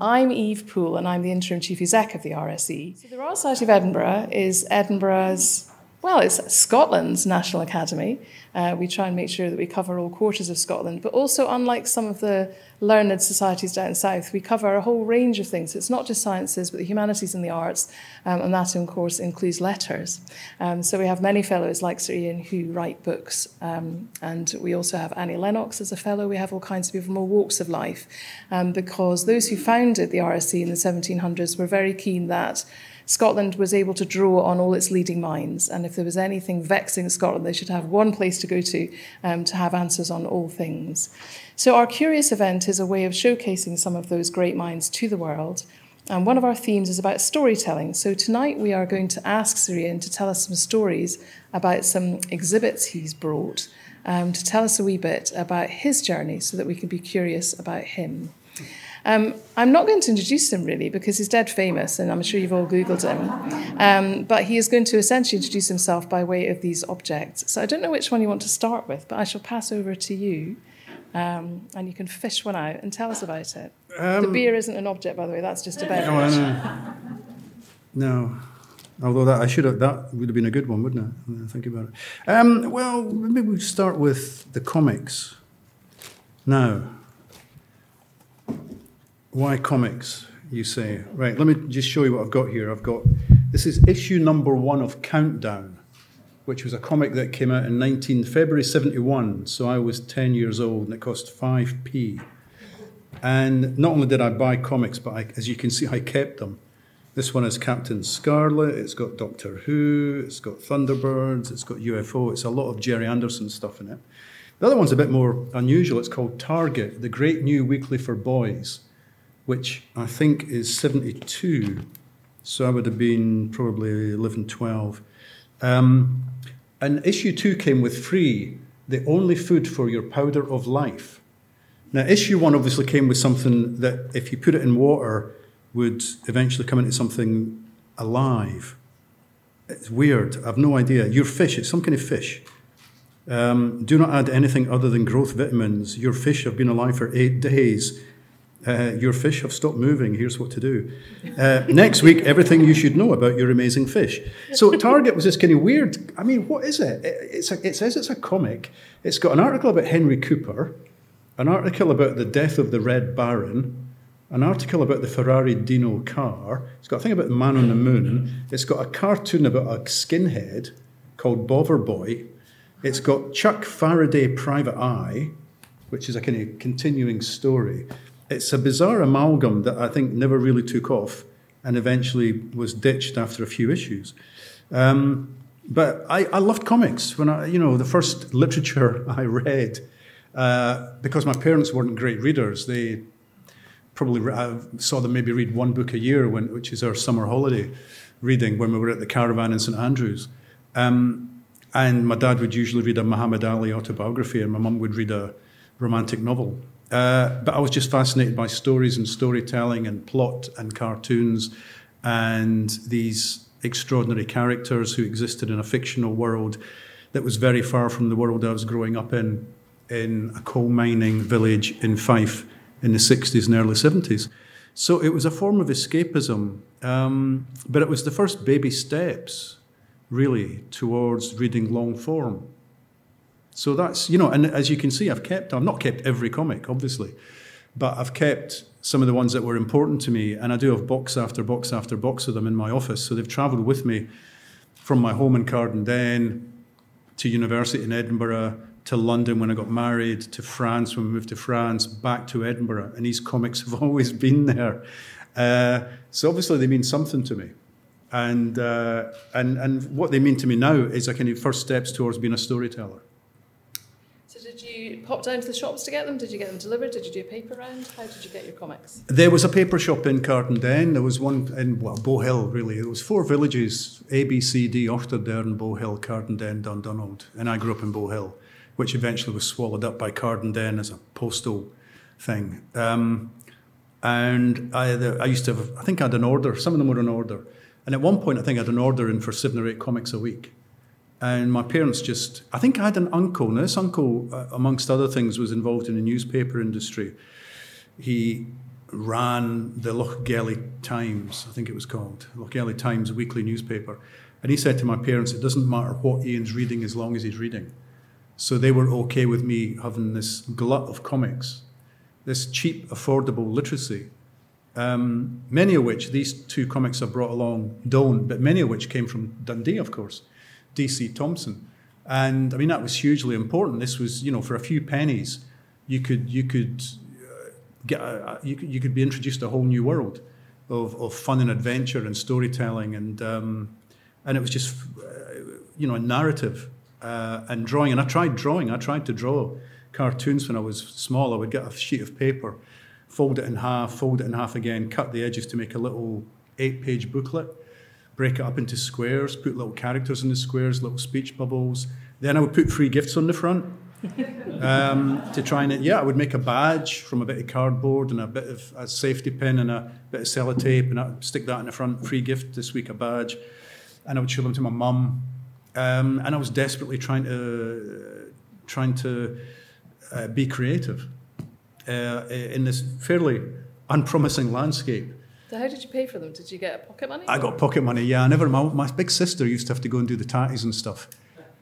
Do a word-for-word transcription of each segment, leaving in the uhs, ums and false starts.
I'm Eve Poole and I'm the Interim Chief Exec of the R S E. So the Royal Society of Edinburgh is Edinburgh's, well, it's Scotland's National Academy. Uh, we try and make sure that we cover all quarters of Scotland, but also, unlike some of the learned societies down south, we cover a whole range of things. It's not just sciences, but the humanities and the arts, um, and that, of course, includes letters. Um, so we have many fellows like Sir Ian who write books, um, and we also have Annie Lennox as a fellow. We have all kinds of people from all walks of life, um, because those who founded the R S E in the seventeen hundreds were very keen that Scotland was able to draw on all its leading minds, and if there was anything vexing Scotland, they should have one place to go to um, to have answers on all things. So our Curious event is a way of showcasing some of those great minds to the world, and one of our themes is about storytelling. So tonight we are going to ask Sir Ian to tell us some stories about some exhibits he's brought, um, to tell us a wee bit about his journey so that we can be curious about him. Um, I'm not going to introduce him really because he's dead famous and I'm sure you've all Googled him, um, but he is going to essentially introduce himself by way of these objects. So I don't know which one you want to start with, but I shall pass over to you um, and you can fish one out and tell us about it. Um, the beer isn't an object, by the way, that's just a beverage. Oh, uh, no, although that I should have, that would have been a good one, wouldn't it? When I think about it. Um, well, maybe we'll start with the comics now. Why comics, you say? Right, let me just show you what I've got here. I've got, this is issue number one of Countdown, which was a comic that came out in nineteen February seventy-one. So I was ten years old and it cost five p. And not only did I buy comics, but I, as you can see, I kept them. This one is Captain Scarlet, it's got Doctor Who, it's got Thunderbirds, it's got U F O, it's a lot of Gerry Anderson stuff in it. The other one's a bit more unusual, it's called Target, the Great New Weekly for Boys, which I think is seventy-two, so I would have been probably eleven, twelve. Um, and issue two came with Free, the only food for your powder of life. Now, issue one obviously came with something that, if you put it in water, would eventually come into something alive. It's weird, I've no idea. Your fish, it's some kind of fish. Um, do not add anything other than growth vitamins. Your fish have been alive for eight days. Uh, your fish have stopped moving, here's what to do. Uh, next week, everything you should know about your amazing fish. So Target was this kind of weird, I mean, what is it? It, it's a, it says it's a comic. It's got an article about Henry Cooper, an article about the death of the Red Baron, an article about the Ferrari Dino car. It's got a thing about the man on the moon. It's got a cartoon about a skinhead called Bover Boy. It's got Chuck Faraday Private Eye, which is a kind of continuing story. It's a bizarre amalgam that I think never really took off and eventually was ditched after a few issues. Um, but I, I loved comics. When I, you know, the first literature I read, uh, because my parents weren't great readers, they probably re- I saw them maybe read one book a year, when, which is our summer holiday reading when we were at the caravan in Saint Andrews. Um, and my dad would usually read a Muhammad Ali autobiography and my mum would read a romantic novel. Uh, but I was just fascinated by stories and storytelling and plot and cartoons and these extraordinary characters who existed in a fictional world that was very far from the world I was growing up in, in a coal mining village in Fife in the sixties and early seventies. So it was a form of escapism, um, but it was the first baby steps, really, towards reading long form. So that's, you know, and as you can see, I've kept, I've not kept every comic, obviously, but I've kept some of the ones that were important to me, and I do have box after box after box of them in my office. So they've travelled with me from my home in Carden Den to university in Edinburgh, to London when I got married, to France when we moved to France, back to Edinburgh, and these comics have always been there. Uh, so obviously they mean something to me. And, uh, and, and what they mean to me now is I can do first steps towards being a storyteller. Did you pop down to the shops to get them? Did you get them delivered? Did you do a paper round? How did you get your comics? There was a paper shop in Carden Den. There was one in, well, Bowhill, really. There was four villages, A, B, C, D, Ochterdern, Bowhill, Carden Den, Dundonald. And I grew up in Bowhill, which eventually was swallowed up by Carden Den as a postal thing. Um, and I, I used to have, I think I had an order. Some of them were on order. And at one point, I think I had an order in for seven or eight comics a week. And my parents just, I think I had an uncle. Now, this uncle, amongst other things, was involved in the newspaper industry. He ran the Lochgelly Times, I think it was called, Lochgelly Times, a weekly newspaper. And he said to my parents, it doesn't matter what Ian's reading as long as he's reading. So they were okay with me having this glut of comics, this cheap, affordable literacy, um, many of which, these two comics I've brought along don't, but many of which came from Dundee, of course, D C Thompson. And I mean, that was hugely important. This was, you know, for a few pennies, you could, you could, Get a, you, could, you could be introduced to a whole new world of, of fun and adventure and storytelling, and um, and it was just uh, you know a narrative uh, and drawing. And I tried drawing. I tried to draw cartoons when I was small. I would get a sheet of paper, fold it in half, fold it in half again, cut the edges to make a little eight-page booklet, break it up into squares, put little characters in the squares, little speech bubbles. Then I would put free gifts on the front. um, to try and yeah I would make a badge from a bit of cardboard and a bit of a safety pin and a bit of sellotape, and I'd stick that in the front, free gift this week, a badge, and I would show them to my mum, um, and I was desperately trying to uh, trying to uh, be creative uh, in this fairly unpromising landscape. So how did you pay for them? Did you get pocket money? I got pocket money, yeah. I never my, my big sister used to have to go and do the tatties and stuff.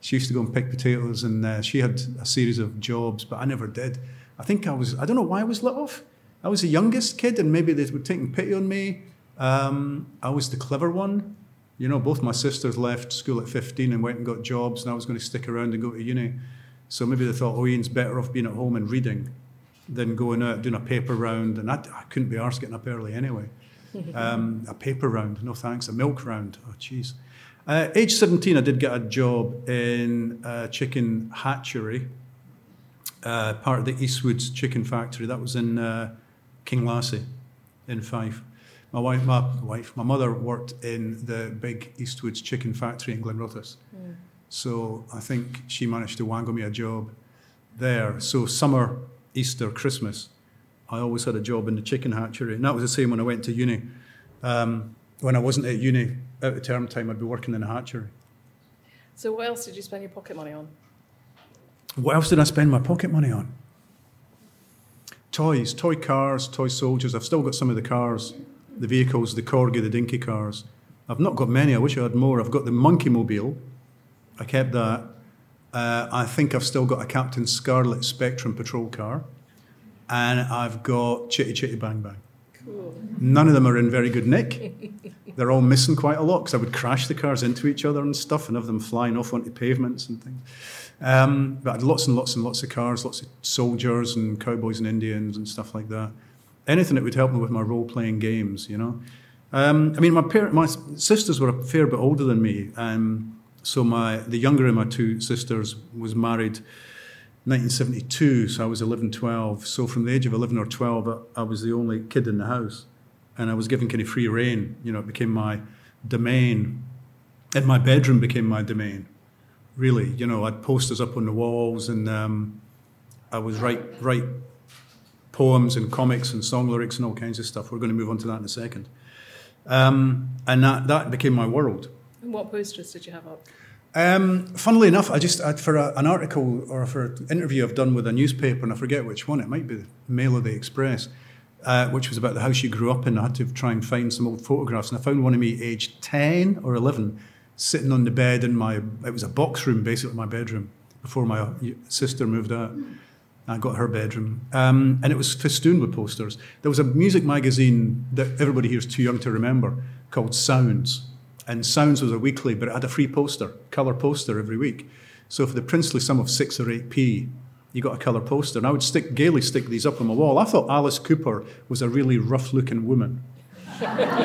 She used to go and pick potatoes, and uh, she had a series of jobs, but I never did. I think I was, I don't know why I was let off. I was the youngest kid, and maybe they were taking pity on me. Um, I was the clever one. You know, both my sisters left school at fifteen and went and got jobs, and I was going to stick around and go to uni. So maybe they thought, oh, Ian's better off being at home and reading than going out doing a paper round. And I, I couldn't be arsed getting up early anyway. Um, a paper round, no thanks, a milk round. Oh, jeez. Uh, age seventeen, I did get a job in a chicken hatchery, uh, part of the Eastwoods Chicken Factory. That was in uh, Kinglassie, in Fife. My wife, my wife, my mother worked in the big Eastwoods Chicken Factory in Glenrothes. Mm. So I think she managed to wangle me a job there. So summer, Easter, Christmas, I always had a job in the chicken hatchery. And that was the same when I went to uni. Um, when I wasn't at uni, out of term time, I'd be working in a hatchery. So what else did you spend your pocket money on? What else did I spend my pocket money on? Toys, toy cars, toy soldiers. I've still got some of the cars, the vehicles, the Corgi, the dinky cars. I've not got many. I wish I had more. I've got the monkey mobile. I kept that. Uh, I think I've still got a Captain Scarlet Spectrum patrol car. And I've got Chitty Chitty Bang Bang. Cool. None of them are in very good nick. They're all missing quite a lot because I would crash the cars into each other and stuff and have them flying off onto pavements and things. Um, but I had lots and lots and lots of cars, lots of soldiers and cowboys and Indians and stuff like that. Anything that would help me with my role-playing games, you know. Um, I mean, my par- my sisters were a fair bit older than me. Um, so my the younger of my two sisters was married nineteen seventy-two, so I was eleven, twelve. So from the age of eleven or twelve, I, I was the only kid in the house. And I was given kind of free rein. You know, it became my domain. And my bedroom became my domain, really. You know, I had posters up on the walls, and um, I was write, write poems and comics and song lyrics and all kinds of stuff. We're going to move on to that in a second. Um, and that, that became my world. And what posters did you have up? Um, funnily enough, I just, I'd, for a, an article or for an interview I've done with a newspaper, and I forget which one, it might be the Mail or the Express, Uh, which was about the house you grew up in. I had to try and find some old photographs, and I found one of me aged ten or eleven sitting on the bed in my, it was a box room basically, my bedroom, before my sister moved out. I got her bedroom, um, and it was festooned with posters. There was a music magazine that everybody here is too young to remember called Sounds, and Sounds was a weekly, but it had a free poster, colour poster every week. So for the princely sum of six or eight p, you got a colour poster, and I would stick gaily stick these up on my wall. I thought Alice Cooper was a really rough-looking woman.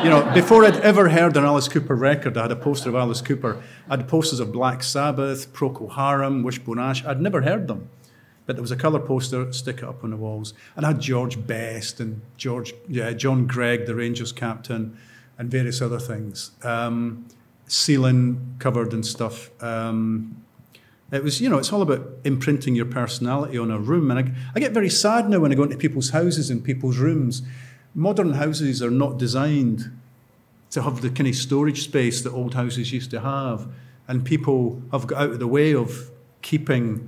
You know, before I'd ever heard an Alice Cooper record, I had a poster of Alice Cooper. I had posters of Black Sabbath, Procol Harum, Wishbone Ash. I'd never heard them, but there was a colour poster, stick it up on the walls, and I had George Best and George, yeah, John Gregg, the Rangers captain, and various other things. Um, ceiling covered and stuff. Um, It was, you know, it's all about imprinting your personality on a room. And I, I get very sad now when I go into people's houses and people's rooms. Modern houses are not designed to have the kind of storage space that old houses used to have. And people have got out of the way of keeping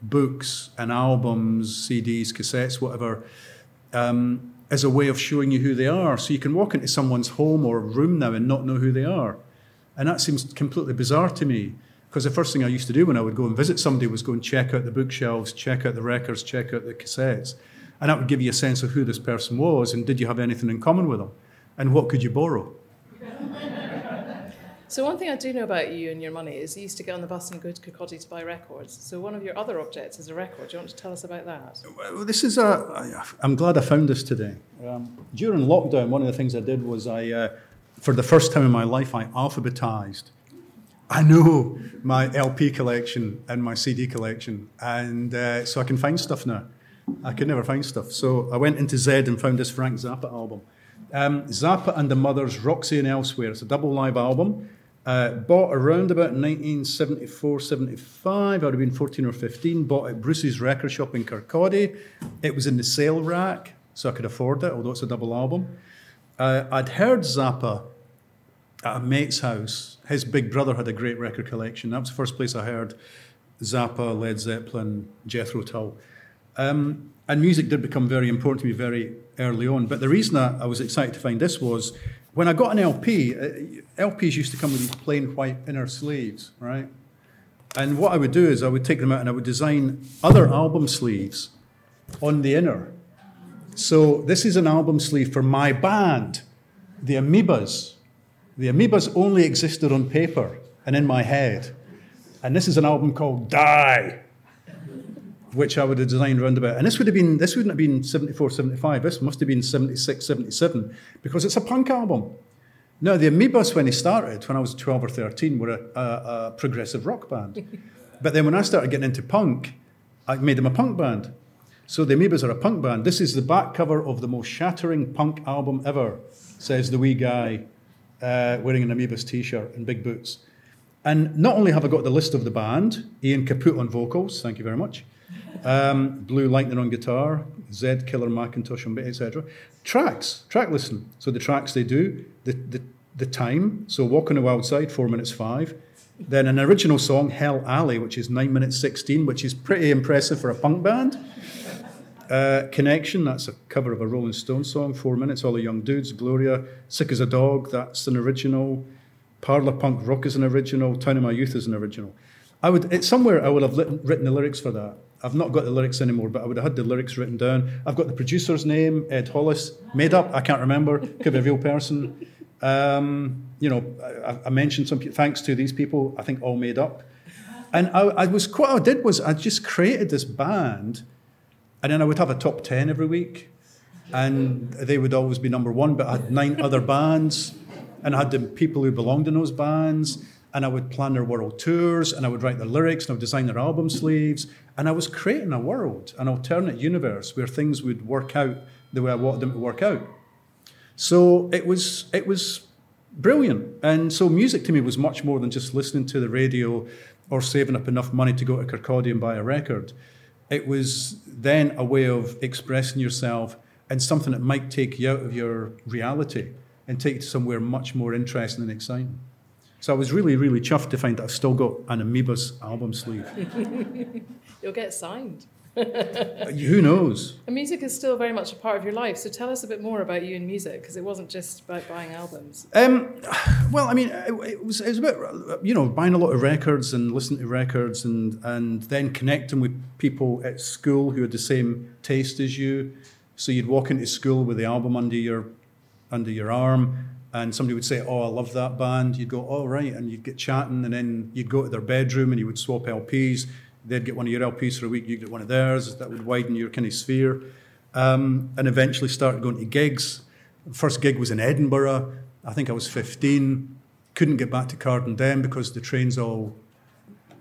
books and albums, C Ds, cassettes, whatever, um, as a way of showing you who they are. So you can walk into someone's home or room now and not know who they are. And that seems completely bizarre to me, because the first thing I used to do when I would go and visit somebody was go and check out the bookshelves, check out the records, check out the cassettes. And that would give you a sense of who this person was and did you have anything in common with them? And what could you borrow? So one thing I do know about you and your money is you used to get on the bus and go to Kirkcaldy to buy records. So one of your other objects is a record. Do you want to tell us about that? Well, this is a... I'm glad I found this today. Um, during lockdown, one of the things I did was I... Uh, For the first time in my life, I alphabetised. I know my L P collection and my C D collection, and uh, so I can find stuff now. I could never find stuff. So I went into Zed and found this Frank Zappa album. Um, Zappa and the Mothers, Roxy and Elsewhere. It's a double live album. Uh, bought around about nineteen seventy-four seventy-five. I would have been fourteen or fifteen. Bought at Bruce's record shop in Kirkcaldy. It was in the sale rack, so I could afford it, although it's a double album. Uh, I'd heard Zappa at a mate's house. His big brother had a great record collection. That was the first place I heard Zappa, Led Zeppelin, Jethro Tull. Um, and music did become very important to me very early on. But the reason I, I was excited to find this was when I got an L P, uh, L Ps used to come with these plain white inner sleeves, right? And what I would do is I would take them out and I would design other album sleeves on the inner. So this is an album sleeve for my band, The Amoebas. The Amoebas only existed on paper and in my head. And this is an album called Die, which I would have designed round about. And this would have been, this wouldn't have been seventy-four, seventy-five. This must have been seventy-six, seventy-seven, because it's a punk album. Now, The Amoebas, when they started, when I was twelve or thirteen, were a, a, a progressive rock band. But then when I started getting into punk, I made them a punk band. So the Amoebas are a punk band. This is the back cover of the most shattering punk album ever, says the wee guy uh, wearing an Amoebas t-shirt and big boots. And not only have I got the list of the band, Ian Caput on vocals, thank you very much, um, Blue Lightning on guitar, Zed Killer Macintosh on bass, et cetera. Tracks, track listen. So the tracks they do, the, the, the time, so Walk on the Wild Side, four minutes five. Then an original song, Hell Alley, which is nine minutes sixteen, which is pretty impressive for a punk band. Uh, Connection, that's a cover of a Rolling Stones song, four minutes, All the Young Dudes, Gloria, Sick as a Dog, that's an original, Parlour Punk Rock is an original, Town of My Youth is an original. I would, it's somewhere I would have lit, written the lyrics for that. I've not got the lyrics anymore, but I would have had the lyrics written down. I've got the producer's name, Ed Hollis, made up, I can't remember, could be a real person. Um, you know, I, I mentioned some, thanks to these people, I think all made up. And I, I was, what I did was I just created this band. And then I would have a top ten every week, and they would always be number one, but I had nine other bands, and I had the people who belonged in those bands, and I would plan their world tours, and I would write their lyrics, and I would design their album sleeves, and I was creating a world, an alternate universe where things would work out the way I wanted them to work out. So it was, it was brilliant. And so music to me was much more than just listening to the radio or saving up enough money to go to Kirkcaldy and buy a record. It was then a way of expressing yourself and something that might take you out of your reality and take you to somewhere much more interesting and exciting. So I was really, really chuffed to find that I've still got an Amoebas album sleeve. You'll get signed. Who knows? And music is still very much a part of your life, so tell us a bit more about you and music, because it wasn't just about buying albums. Um, well, I mean, it, it was it was about, you know, buying a lot of records and listening to records and, and then connecting with people at school who had the same taste as you. So you'd walk into school with the album under your under your arm, and somebody would say, oh, I love that band. You'd go, oh, right, and you'd get chatting, and then you'd go to their bedroom and you would swap L Ps. They'd get one of your L Ps for a week, you'd get one of theirs. That would widen your kind of sphere. Um, and eventually started going to gigs. First gig was in Edinburgh. I think I was fifteen. Couldn't get back to Carden Den because the trains all...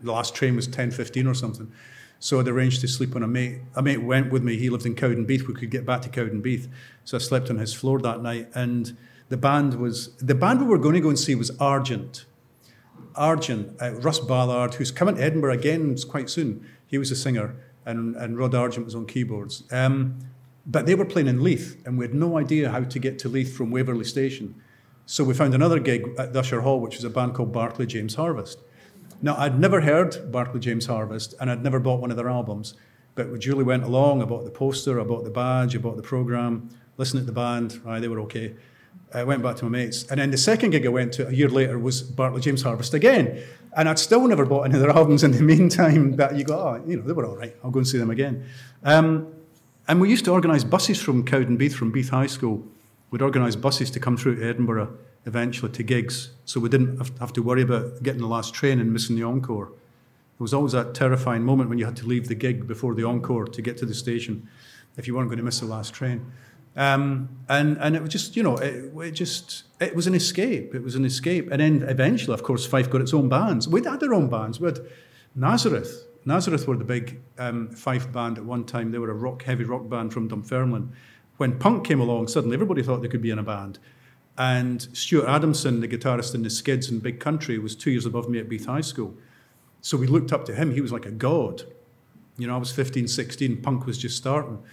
The last train was ten fifteen or something. So I'd arranged to sleep on a mate. A mate went with me. He lived in Cowdenbeath. We could get back to Cowdenbeath. So I slept on his floor that night. And the band was... The band we were going to go and see was Argent. Argent, uh, Russ Ballard, who's coming to Edinburgh again quite soon. He was a singer, and, and Rod Argent was on keyboards. Um, but they were playing in Leith, and we had no idea how to get to Leith from Waverley Station. So we found another gig at the Usher Hall, which was a band called Barclay James Harvest. Now, I'd never heard Barclay James Harvest, and I'd never bought one of their albums. But we duly went along. I bought the poster, I bought the badge, I bought the programme, listened to the band, aye, they were okay. I went back to my mates. And then the second gig I went to a year later was Barclay James Harvest again. And I'd still never bought any of their albums in the meantime, but you go, oh, you know, they were all right. I'll go and see them again. Um, and we used to organise buses from Cowdenbeath, from Beath High School. We'd organise buses to come through to Edinburgh eventually to gigs. So we didn't have to worry about getting the last train and missing the encore. There was always that terrifying moment when you had to leave the gig before the encore to get to the station if you weren't going to miss the last train. Um, and, and it was just, you know, it, it just, it was an escape. It was an escape. And then eventually, of course, Fife got its own bands. We'd had our own bands. We had Nazareth. Nazareth were the big um, Fife band at one time. They were a rock, heavy rock band from Dunfermline. When punk came along, suddenly everybody thought they could be in a band. And Stuart Adamson, the guitarist in the Skids and Big Country, was two years above me at Beath High School. So we looked up to him. He was like a god. You know, I was fifteen, sixteen. Punk was just starting.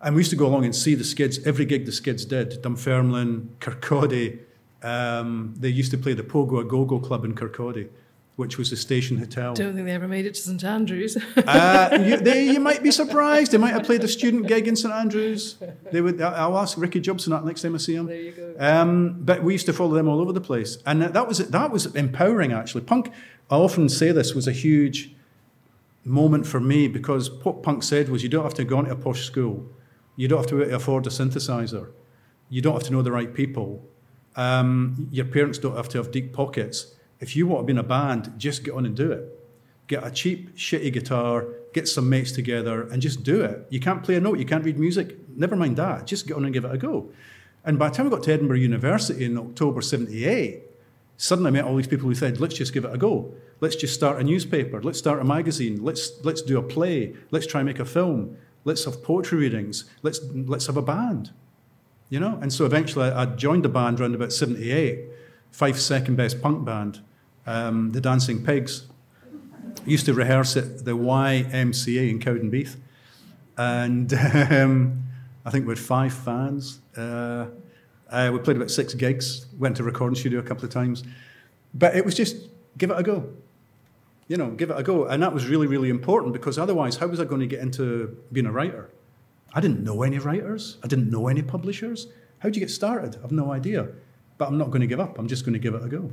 And we used to go along and see the Skids, every gig the Skids did, Dunfermline, Kirkcaldy. Um, they used to play the Pogo a Go-Go Club in Kirkcaldy, which was the station hotel. Don't think they ever made it to Saint Andrews. uh, you, they, you might be surprised. They might have played a student gig in Saint Andrews. They would. I'll ask Ricky Jobson that next time I see him. There you go. Um, but we used to follow them all over the place. And that was that was empowering, actually. Punk, I often say this, was a huge moment for me because what punk said was you don't have to go into a posh school. You don't have to afford a synthesizer. You don't have to know the right people. Um, your parents don't have to have deep pockets. If you want to be in a band, just get on and do it. Get a cheap, shitty guitar, get some mates together, and just do it. You can't play a note, you can't read music, never mind that. Just get on and give it a go. And by the time we got to Edinburgh University in October seventy-eight, suddenly I met all these people who said, let's just give it a go. Let's just start a newspaper. Let's start a magazine. Let's let's do a play. Let's try and make a film. Let's have poetry readings. Let's let's have a band, you know. And so eventually, I, I joined the band around about seventy-eight, Fife's second best punk band, um, the Dancing Pigs. I used to rehearse at the Y M C A in Cowdenbeath, and um, I think we had five fans. Uh, uh, we played about six gigs. Went to a recording studio a couple of times, but it was just give it a go. You know, give it a go. And that was really, really important because otherwise, how was I going to get into being a writer? I didn't know any writers. I didn't know any publishers. How do you get started? I've no idea. But I'm not going to give up. I'm just going to give it a go.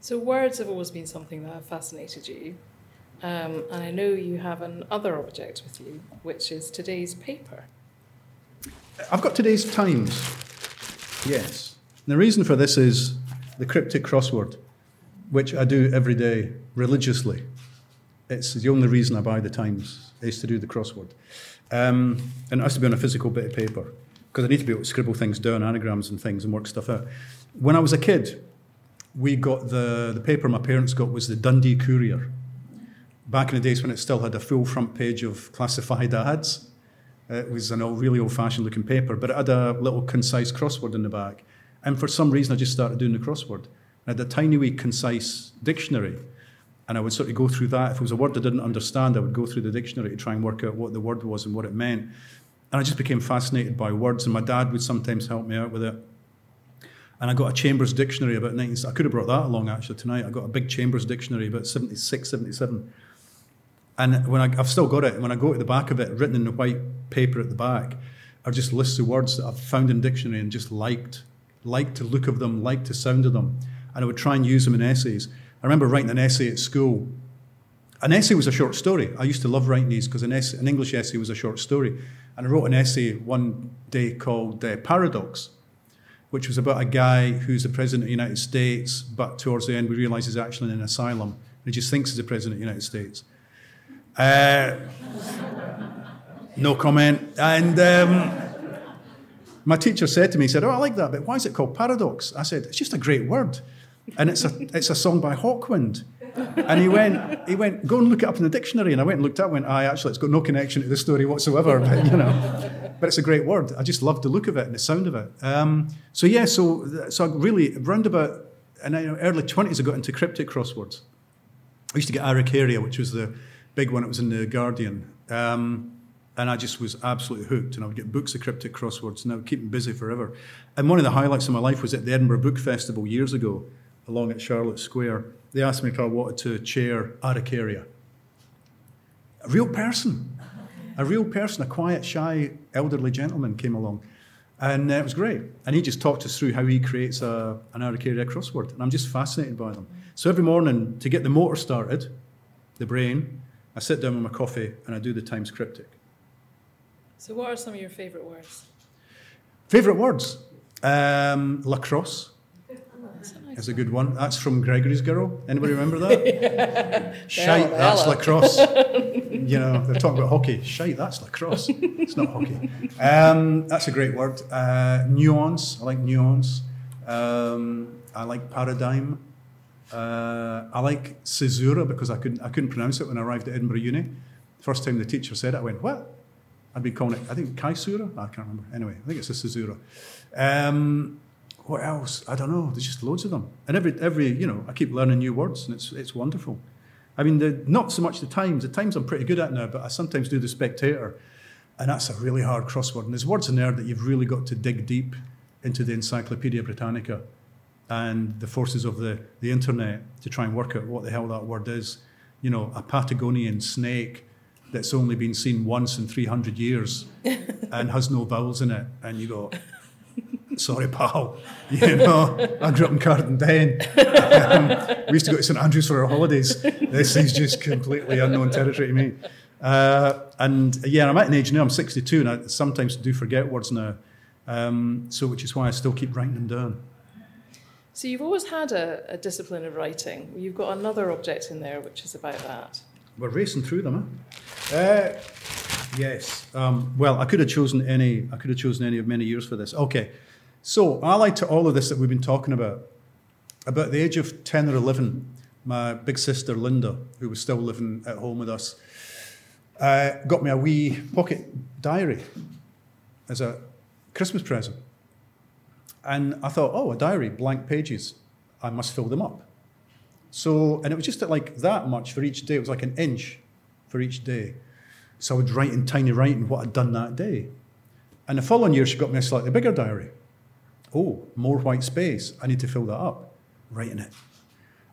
So words have always been something that have fascinated you. Um, and I know you have another object with you, which is today's paper. I've got today's Times. Yes. And the reason for this is the cryptic crossword, which I do every day religiously. It's the only reason I buy the Times, is to do the crossword. Um, and it has to be on a physical bit of paper, because I need to be able to scribble things down, anagrams and things, and work stuff out. When I was a kid, we got the, the paper my parents got was the Dundee Courier. Back in the days when it still had a full front page of classified ads, it was an old, really old-fashioned looking paper, but it had a little concise crossword in the back. And for some reason, I just started doing the crossword. I had a tiny wee concise dictionary, and I would sort of go through that. If it was a word I didn't understand, I would go through the dictionary to try and work out what the word was and what it meant. And I just became fascinated by words, and my dad would sometimes help me out with it. And I got a Chambers dictionary about nineteen... I could have brought that along, actually, tonight. I got a big Chambers dictionary about seventy-six, seventy-seven. And when I, I've still got it. When I go to the back of it, written in the white paper at the back, are just lists of words that I've found in dictionary and just liked. Liked the look of them, liked the sound of them. And I would try and use them in essays. I remember writing an essay at school. An essay was a short story. I used to love writing these because an, an English essay was a short story. And I wrote an essay one day called uh, Paradox, which was about a guy who's the president of the United States, but towards the end we realise he's actually in an asylum. And he just thinks he's the president of the United States. Uh, no comment. And... Um, My teacher said to me, he said, oh, I like that, but why is it called Paradox? I said, it's just a great word. And it's a it's a song by Hawkwind. And he went, he went, go and look it up in the dictionary. And I went and looked up and went, aye, actually, it's got no connection to the story whatsoever. But, you know, but it's a great word. I just love the look of it and the sound of it. Um, so, yeah, so so I really, round about in the early twenties, I got into cryptic crosswords. I used to get Araucaria, which was the big one. It was in The Guardian. Um And I just was absolutely hooked, and I would get books of cryptic crosswords, and I would keep them busy forever. And one of the highlights of my life was at the Edinburgh Book Festival years ago, along at Charlotte Square. They asked me if I wanted to chair Araucaria. A real person. a real person, a quiet, shy, elderly gentleman came along. And uh, it was great. And he just talked us through how he creates a, an Araucaria crossword. And I'm just fascinated by them. So every morning, to get the motor started, the brain, I sit down with my coffee and I do the Times Cryptic. So what are some of your favourite words? Favourite words? Um, lacrosse is a good one. That's from Gregory's Girl. Anybody remember that? Yeah. Shite, that's lacrosse. You know, they're talking about hockey. Shite, that's lacrosse. It's not hockey. Um, that's a great word. Uh, nuance. I like nuance. Um, I like paradigm. Uh, I like caesura because I couldn't I couldn't pronounce it when I arrived at Edinburgh Uni. First time the teacher said it, I went, what? I'd been calling it, I think, caesura? I can't remember. Anyway, I think it's a caesura. Um, what else? I don't know. There's just loads of them. And every, every you know, I keep learning new words and it's it's wonderful. I mean, the, not so much the Times. The Times I'm pretty good at now, but I sometimes do The Spectator. And that's a really hard crossword. And there's words in there that you've really got to dig deep into the Encyclopedia Britannica and the forces of the, the internet to try and work out what the hell that word is. You know, a Patagonian snake that's only been seen once in three hundred years and has no vowels in it. And you go, sorry, pal. You know, I grew up in Carden Den. Um, we used to go to Saint Andrews for our holidays. This is just completely unknown territory to me. Uh, and yeah, I'm at an age now, I'm sixty-two, and I sometimes do forget words now. Um, so, which is why I still keep writing them down. So you've always had a, a discipline of writing. You've got another object in there, which is about that. We're racing through them, huh? Uh, yes. Um, well, I could have chosen any. I could have chosen any of many years for this. Okay. So, allied to all of this that we've been talking about, about the age of ten or eleven, my big sister Linda, who was still living at home with us, uh, got me a wee pocket diary as a Christmas present. And I thought, oh, a diary, blank pages. I must fill them up. So, and it was just like that much for each day. It was like an inch for each day. So I would write in tiny writing what I'd done that day. And the following year, she got me a slightly bigger diary. Oh, more white space. I need to fill that up. Writing it.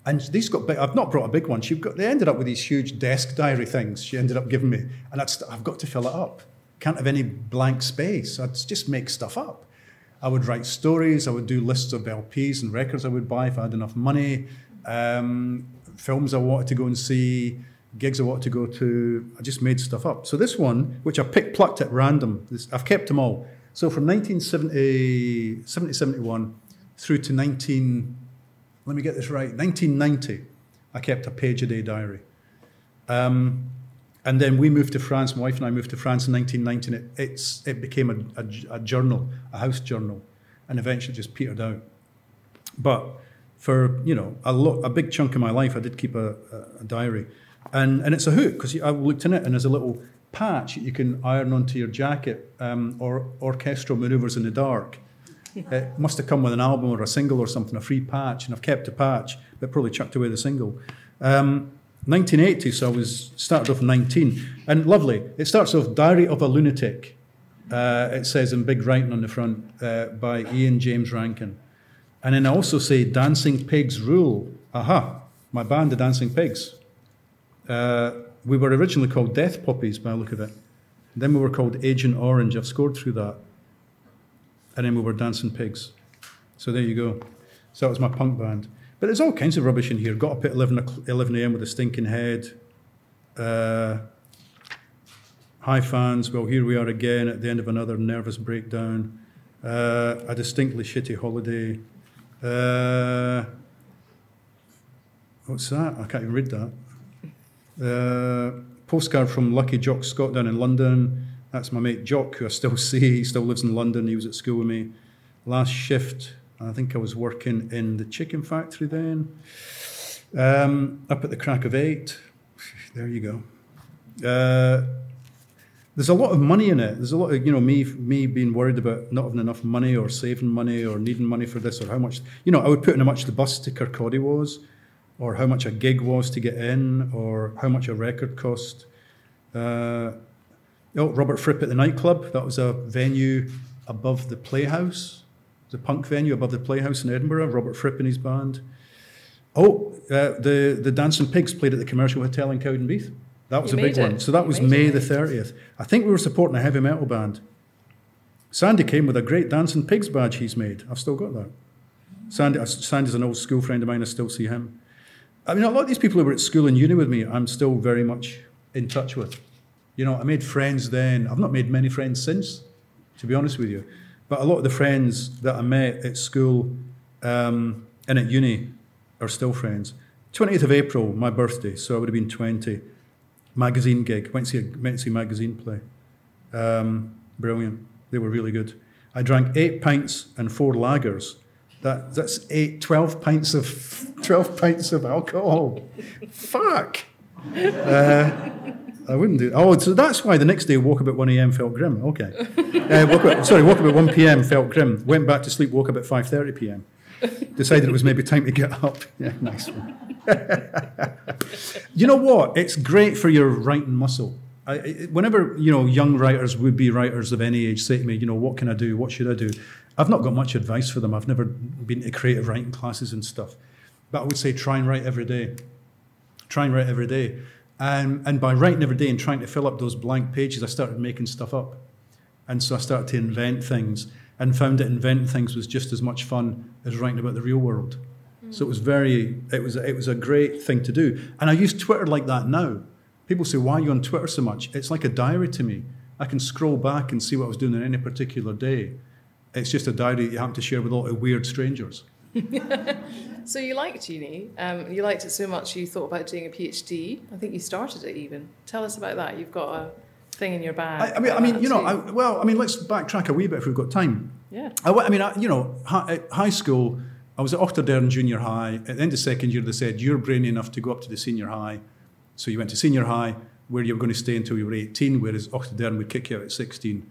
And these got big. I've not brought a big one. She got. They ended up with these huge desk diary things she ended up giving me. And I'd st- I've got to fill it up. Can't have any blank space. I'd just make stuff up. I would write stories. I would do lists of L Ps and records I would buy if I had enough money. Um, films I wanted to go and see, gigs I wanted to go to. I just made stuff up. So this one, which I picked, plucked at random, this, I've kept them all. So from nineteen seventy, seventy, seventy-one through to nineteen, let me get this right, nineteen ninety, I kept a page a day diary. Um, and then we moved to France, my wife and I moved to France in nineteen ninety, and it, it's, it became a, a, a journal, a house journal, and eventually just petered out. But for, you know, a, lo- a big chunk of my life, I did keep a, a, a diary. And and it's a hook, because I looked in it, and there's a little patch that you can iron onto your jacket, um, or orchestral manoeuvres in the dark. It must have come with an album or a single or something, a free patch, and I've kept a patch, but probably chucked away the single. Um, nineteen eighty, so I was started off nineteen. And lovely, it starts off Diary of a Lunatic. Uh, it says in big writing on the front, uh, by Ian James Rankin. And then I also say Dancing Pigs Rule. Aha, my band, the Dancing Pigs. Uh, we were originally called Death Puppies by the look of it. And then we were called Agent Orange. I've scored through that. And then we were Dancing Pigs. So there you go. So that was my punk band. But there's all kinds of rubbish in here. Got up at eleven a.m. with a stinking head. Uh, hi, fans. Well, here we are again at the end of another nervous breakdown. Uh, a distinctly shitty holiday. Uh, what's that? I can't even read that. Uh, postcard from Lucky Jock Scott down in London. That's my mate Jock, who I still see. He still lives in London. He was at school with me. Last shift, I think I was working in the chicken factory then. Um, up at the crack of eight. There you go. Uh, there's a lot of money in it. There's a lot of, you know, me me being worried about not having enough money or saving money or needing money for this or how much. You know, I would put in how much the bus to Kirkcaldy was, or how much a gig was to get in, or how much a record cost. Uh, oh, Robert Fripp at the nightclub. That was a venue above the Playhouse, the punk venue above the Playhouse in Edinburgh. Robert Fripp and his band. Oh, uh, the the Dancing Pigs played at the Commercial Hotel in Cowdenbeath. That was you a big it. one. So that you was May it. the thirtieth. I think we were supporting a heavy metal band. Sandy came with a great Dancing Pigs badge he's made. I've still got that. Sandy, Sandy's an old school friend of mine. I still see him. I mean, a lot of these people who were at school and uni with me, I'm still very much in touch with. You know, I made friends then. I've not made many friends since, to be honest with you. But a lot of the friends that I met at school um, and at uni are still friends. twentieth of April, my birthday, so I would have been twenty. Magazine gig. Went to see a, went to see a magazine play. Um, brilliant. They were really good. I drank eight pints and four lagers. That that's eight, twelve pints of twelve pints of alcohol. Fuck. Uh, I wouldn't do. Oh, so that's why the next day walk about one a.m. felt grim. Okay. Uh, walk about, sorry, walk about one p.m. felt grim. Went back to sleep. Walk about five thirty p.m. Decided it was maybe time to get up. Yeah, nice one. You know what? It's great for your writing muscle. I, it, whenever, you know, young writers, would-be writers of any age say to me, you know, what can I do? What should I do? I've not got much advice for them. I've never been to creative writing classes and stuff. But I would say try and write every day. Try and write every day. And, and by writing every day and trying to fill up those blank pages, I started making stuff up. And so I started to invent things and found that inventing things was just as much fun as writing about the real world. Mm. So it was very, it was, it was a great thing to do. And I use Twitter like that now. People say, why are you on Twitter so much? It's like a diary to me. I can scroll back and see what I was doing on any particular day. It's just a diary that you happen to share with a lot of weird strangers. So you liked uni. Um, you liked it so much you thought about doing a PhD. I think you started it even. Tell us about that. You've got a thing in your bag. I, I mean, I mean, you know, I, well, I mean, let's backtrack a wee bit if we've got time. Yeah. I, I mean, I, you know, hi, at high school, I was at Auchterderren Junior High. At the end of second year, they said, you're brainy enough to go up to the senior high. So you went to senior high, where you were going to stay until you were eighteen, whereas Auchterderren would kick you out at sixteen.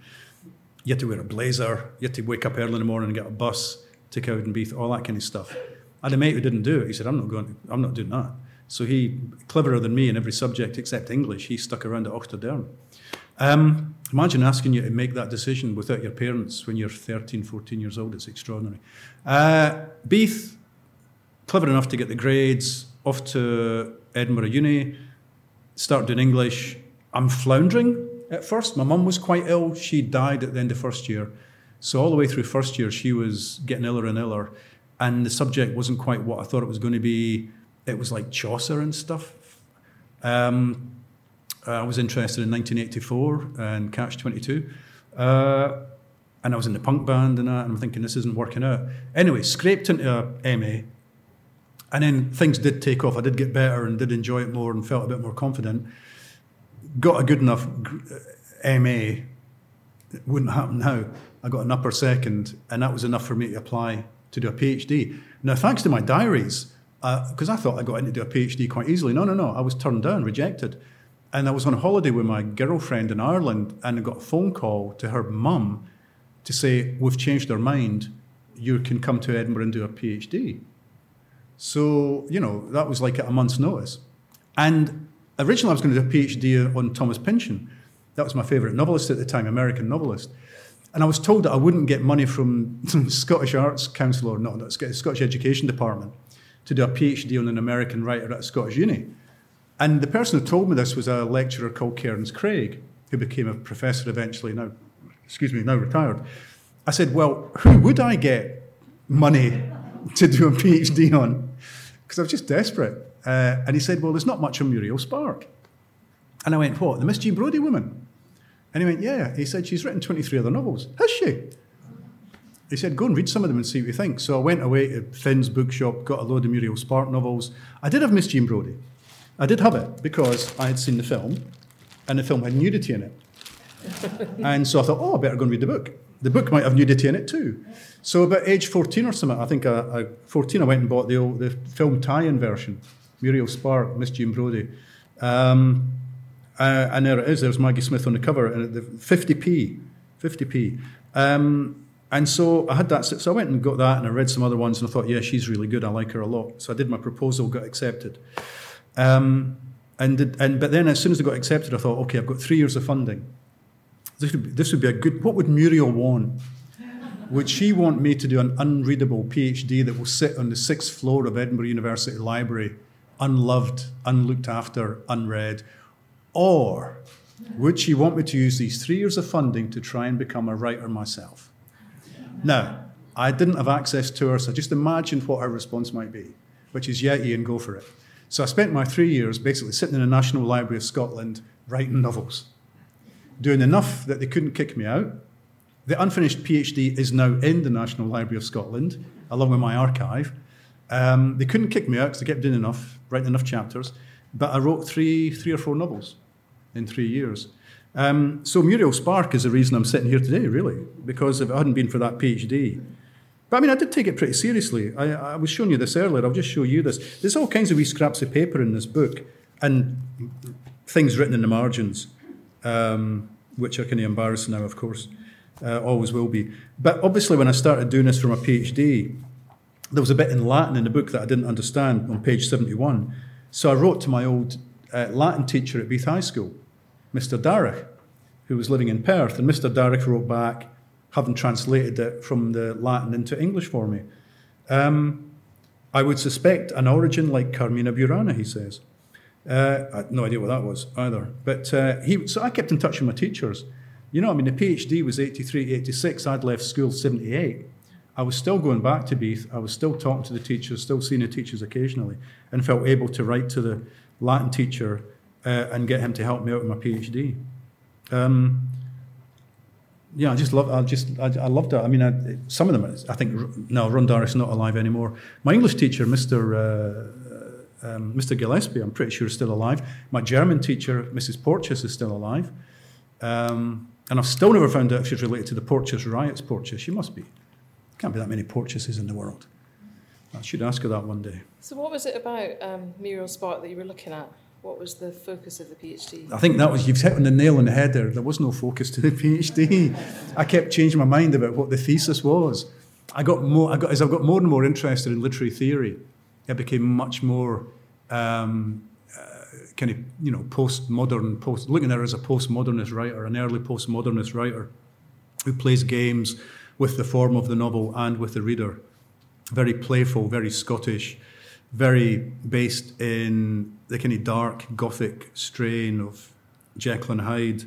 You had to wear a blazer. You had to wake up early in the morning and get a bus to Cowdenbeath, all that kind of stuff. I had a mate who didn't do it. He said, I'm not going to, I'm not doing that. So he, cleverer than me in every subject except English, he stuck around at Auchterderren. Um, imagine asking you to make that decision without your parents when you're thirteen, fourteen years old. It's extraordinary. Uh, Beath, clever enough to get the grades, off to Edinburgh Uni, started doing English. I'm floundering at first. My mum was quite ill. She died at the end of first year. So all the way through first year, she was getting iller and iller. And the subject wasn't quite what I thought it was going to be. It was like Chaucer and stuff. Um, I was interested in nineteen eighty-four and Catch twenty-two. Uh, and I was in the punk band and that, and I'm thinking, this isn't working out. Anyway, scraped into a M A. And then things did take off. I did get better and did enjoy it more and felt a bit more confident. Got a good enough M A. It wouldn't happen now. I got an upper second, and that was enough for me to apply to do a PhD. Now, thanks to my diaries, because uh, I thought I got in to do a PhD quite easily. No, no, no. I was turned down, rejected. And I was on holiday with my girlfriend in Ireland, and I got a phone call to her mum to say, we've changed our mind. You can come to Edinburgh and do a PhD. So, you know, that was like at a month's notice. And originally I was going to do a PhD on Thomas Pynchon. That was my favourite novelist at the time, American novelist. And I was told that I wouldn't get money from the Scottish Arts Council or not, the Scottish Education Department to do a PhD on an American writer at a Scottish uni. And the person who told me this was a lecturer called Cairns Craig, who became a professor eventually, now, excuse me, now retired. I said, well, who would I get money to do a PhD on? Because I was just desperate. Uh, and he said, well, there's not much on Muriel Spark. And I went, what, the Miss G. Brodie woman? And he went, yeah. He said, she's written twenty-three other novels. Has she? He said, go and read some of them and see what you think. So I went away to Finn's bookshop, got a load of Muriel Spark novels. I did have Miss Jean Brodie. I did have it because I had seen the film, and the film had nudity in it. And so I thought, oh, I better go and read the book. The book might have nudity in it too. So about age fourteen or something, I think I, I, fourteen, I went and bought the old, the film tie-in version, Muriel Spark, Miss Jean Brodie. Um, uh, and there it is, there's Maggie Smith on the cover, and the fifty p, fifty p. Um, And so I had that, so I went and got that, and I read some other ones, and I thought, yeah, she's really good, I like her a lot. So I did my proposal, got accepted. Um, and, did, and But then as soon as I got accepted, I thought, okay, I've got three years of funding. This would be, this would be a good, what would Muriel want? Would she want me to do an unreadable PhD that will sit on the sixth floor of Edinburgh University Library, unloved, unlooked after, unread? Or would she want me to use these three years of funding to try and become a writer myself? Now, I didn't have access to her, so I just imagined what her response might be, which is, yeah, Ian, go for it. So I spent my three years basically sitting in the National Library of Scotland writing novels, doing enough that they couldn't kick me out. The unfinished PhD is now in the National Library of Scotland, along with my archive. Um, they couldn't kick me out because I kept doing enough, writing enough chapters, but I wrote three, three or four novels in three years. Um, so Muriel Spark is the reason I'm sitting here today, really, because if it hadn't been for that PhD. But I mean, I did take it pretty seriously. I, I was showing you this earlier. I'll just show you this. There's all kinds of wee scraps of paper in this book and things written in the margins, um, which are kind of embarrassing now, of course. Uh, always will be. But obviously, when I started doing this for my PhD, there was a bit in Latin in the book that I didn't understand on page seventy-one. So I wrote to my old uh, Latin teacher at Beath High School, Mister Darrick, who was living in Perth. And Mister Darrick wrote back, having translated it from the Latin into English for me. Um, I would suspect an origin like Carmina Burana, he says. Uh, I had no idea what that was either. But uh, he, so I kept in touch with my teachers. You know, I mean, the PhD was eighty-three, eighty-six. I'd left school seventy-eight. I was still going back to Beath. I was still talking to the teachers, still seeing the teachers occasionally, and felt able to write to the Latin teacher uh, and get him to help me out with my PhD. Um, yeah, I just love. I just I, I loved that. I mean, I, some of them. I think no, Ron Darrick's not alive anymore. My English teacher, Mister Uh, um, Mister Gillespie, I'm pretty sure is still alive. My German teacher, Missus Porteous, is still alive. Um, And I've still never found out if she's related to the Porteous riots. Porteous, she must be. Can't be that many Porteouses in the world. I should ask her that one day. So what was it about um, Muriel Spark that you were looking at? What was the focus of the PhD? I think that was, you've hit on the nail on the head there. There was no focus to the PhD. I kept changing my mind about what the thesis was. I got more, I got, as I got more and more interested in literary theory, it became much more um, kind of, you know, postmodern, post, looking at her as a postmodernist writer, an early postmodernist writer who plays games with the form of the novel and with the reader. Very playful, very Scottish, very based in the kind of dark Gothic strain of Jekyll and Hyde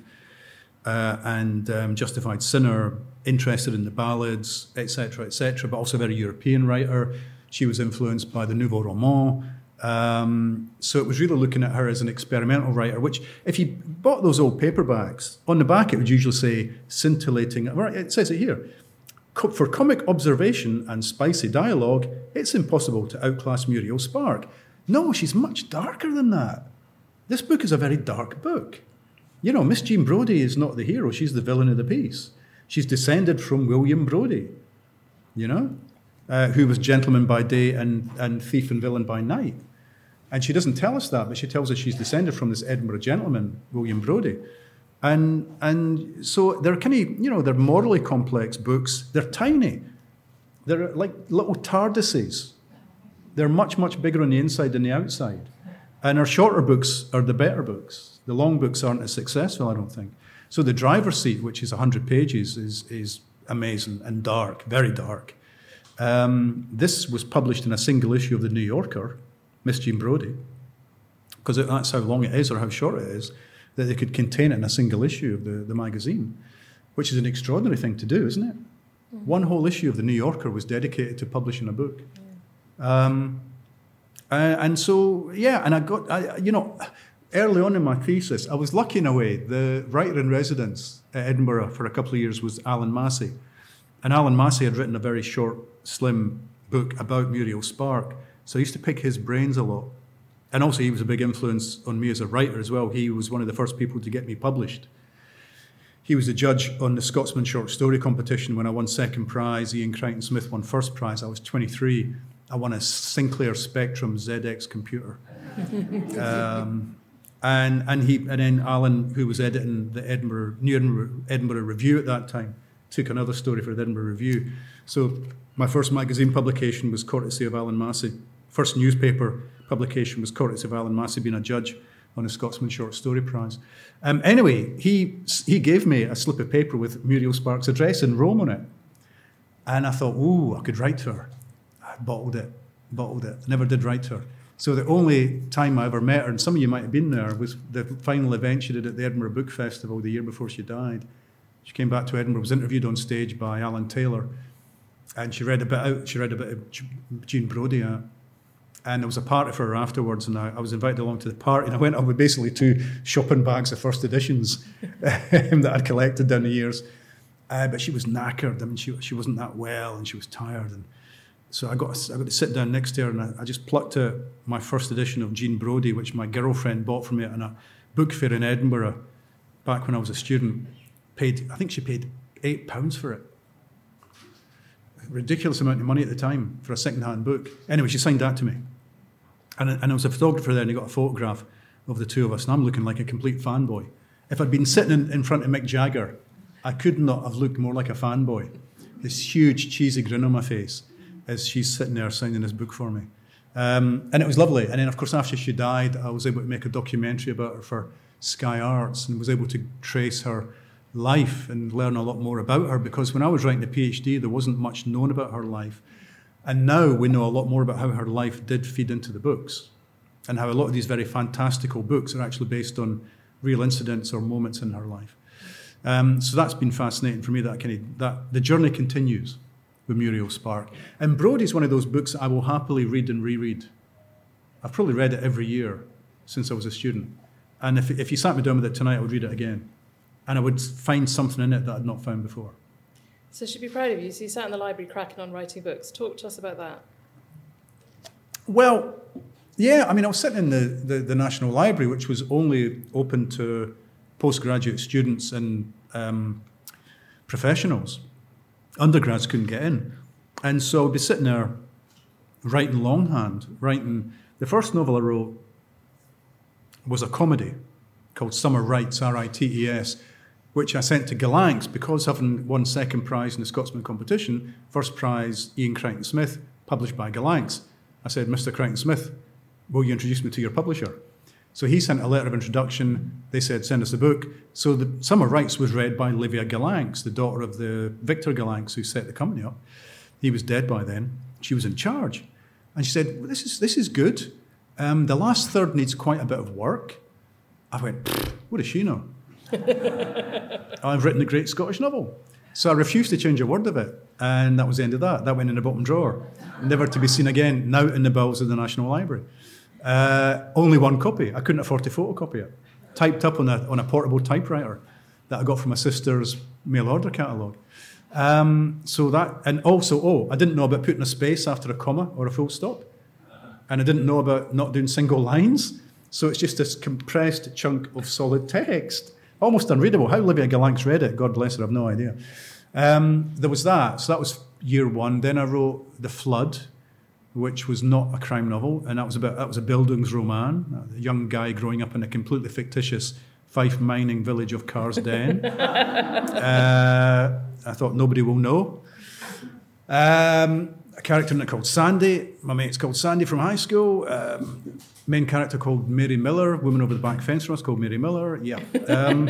uh, and um, Justified Sinner, interested in the ballads, et cetera, et cetera, but also a very European writer. She was influenced by the Nouveau Roman. Um, so it was really looking at her as an experimental writer, which if you bought those old paperbacks, on the back it would usually say scintillating, it says it here, for comic observation and spicy dialogue, it's impossible to outclass Muriel Spark. No, she's much darker than that. This book is a very dark book. You know, Miss Jean Brodie is not the hero, she's the villain of the piece. She's descended from William Brodie, you know, uh, who was gentleman by day and, and thief and villain by night. And she doesn't tell us that, but she tells us she's descended from this Edinburgh gentleman, William Brodie. And and so they're kind of, you know, they're morally complex books. They're tiny. They're like little TARDISes. They're much, much bigger on the inside than the outside. And her shorter books are the better books. The long books aren't as successful, I don't think. So The Driver's Seat, which is one hundred pages, is, is amazing and dark, very dark. Um, this was published in a single issue of The New Yorker, Miss Jean Brodie, because that's how long it is or how short it is, that they could contain it in a single issue of the, the magazine, which is an extraordinary thing to do, isn't it? Mm. One whole issue of The New Yorker was dedicated to publishing a book. Mm. Um, and, and so, yeah, and I got, I, you know, early on in my thesis, I was lucky in a way. The writer-in-residence at Edinburgh for a couple of years was Alan Massey. And Alan Massey had written a very short, slim book about Muriel Spark. So I used to pick his brains a lot. And also he was a big influence on me as a writer as well. He was one of the first people to get me published. He was a judge on the Scotsman Short Story Competition when I won second prize. Ian Crichton Smith won first prize. I was twenty-three. I won a Sinclair Spectrum Z X computer. um, and and he and then Alan, who was editing the Edinburgh, New Edinburgh Review at that time, took another story for the Edinburgh Review. So my first magazine publication was courtesy of Alan Massey. First newspaper publication was courtesy of Alan Massey being a judge on a Scotsman Short Story Prize. Um, anyway, he he gave me a slip of paper with Muriel Spark's address in Rome on it. And I thought, ooh, I could write to her. I bottled it, bottled it. Never did write to her. So the only time I ever met her, and some of you might have been there, was the final event she did at the Edinburgh Book Festival the year before she died. She came back to Edinburgh, was interviewed on stage by Alan Taylor, and she read a bit out, she read a bit of Jean Brodie out. And there was a party for her afterwards, and I, I was invited along to the party, and I went up with basically two shopping bags of first editions that I'd collected down the years. Uh, but she was knackered. I mean, she she wasn't that well, and she was tired. And so I got I got to sit down next to her, and I, I just plucked out my first edition of Jean Brodie, which my girlfriend bought for me at a book fair in Edinburgh back when I was a student. Paid I think she paid eight pounds for it. A ridiculous amount of money at the time for a second-hand book. Anyway, she signed that to me, and and I was a photographer there, and he got a photograph of the two of us, and I'm looking like a complete fanboy. If I'd been sitting in, in front of Mick Jagger, I could not have looked more like a fanboy. This huge cheesy grin on my face as she's sitting there signing this book for me. Um, and it was lovely. And then, of course, after she died, I was able to make a documentary about her for Sky Arts and was able to trace her life and learn a lot more about her, because when I was writing the PhD, there wasn't much known about her life. And now we know a lot more about how her life did feed into the books and how a lot of these very fantastical books are actually based on real incidents or moments in her life. Um, so that's been fascinating for me. That kind of that the journey continues with Muriel Spark, and Brodie's one of those books I will happily read and reread. I've probably read it every year since I was a student, and if if you sat me down with it tonight, I would read it again, and I would find something in it that I'd not found before. So she'd be proud of you. So you sat in the library cracking on writing books. Talk to us about that. Well, yeah, I mean, I was sitting in the the, the National Library, which was only open to postgraduate students and um, professionals. Undergrads couldn't get in. And so I'd be sitting there writing longhand, writing... The first novel I wrote was a comedy called Summer Rites, R I T E S, which I sent to Galanx because having won second prize in the Scotsman competition, first prize, Ian Crichton-Smith, published by Galanx. I said, Mister Crichton-Smith, will you introduce me to your publisher? So he sent a letter of introduction. They said, send us a book. So the Summer Rites was read by Livia Galanx, the daughter of the Victor Galanx who set the company up. He was dead by then. She was in charge. And she said, well, this is this is good. Um, the last third needs quite a bit of work. I went, what does she know? I've written a great Scottish novel. So I refused to change a word of it. And that was the end of that. That went in the bottom drawer, never to be seen again, now in the bowels of the National Library. Uh, only one copy. I couldn't afford to photocopy it. Typed up on a on a portable typewriter that I got from my sister's mail order catalogue. Um, so that, and also, oh, I didn't know about putting a space after a comma or a full stop. And I didn't know about not doing single lines. So it's just this compressed chunk of solid text. Almost unreadable. How Livia Galanx read it, God bless her, I've no idea. Um, there was that. So that was year one. Then I wrote The Flood, which was not a crime novel, and that was about that was a Bildungsroman, a young guy growing up in a completely fictitious Fife mining village of Carden Den. uh, I thought nobody will know. Um, a character in it called Sandy, my mate's called Sandy from high school. Um, main character called Mary Miller, woman over the back fence from us called Mary Miller. Yeah, um,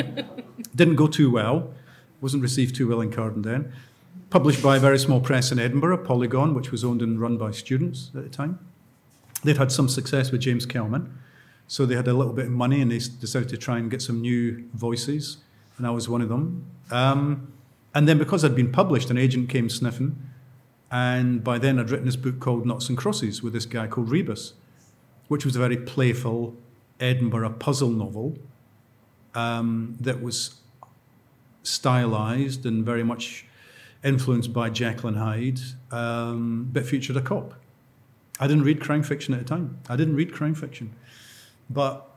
didn't go too well, wasn't received too well in Carden Den. Published by a very small press in Edinburgh, Polygon, which was owned and run by students at the time. They'd had some success with James Kelman, so they had a little bit of money and they decided to try and get some new voices, and I was one of them. Um, and then because I'd been published, an agent came sniffing, and by then I'd written this book called Knots and Crosses with this guy called Rebus, which was a very playful Edinburgh puzzle novel um, that was stylised and very much influenced by Jekyll and Hyde, um, but featured a cop. I didn't read crime fiction at the time. I didn't read crime fiction. But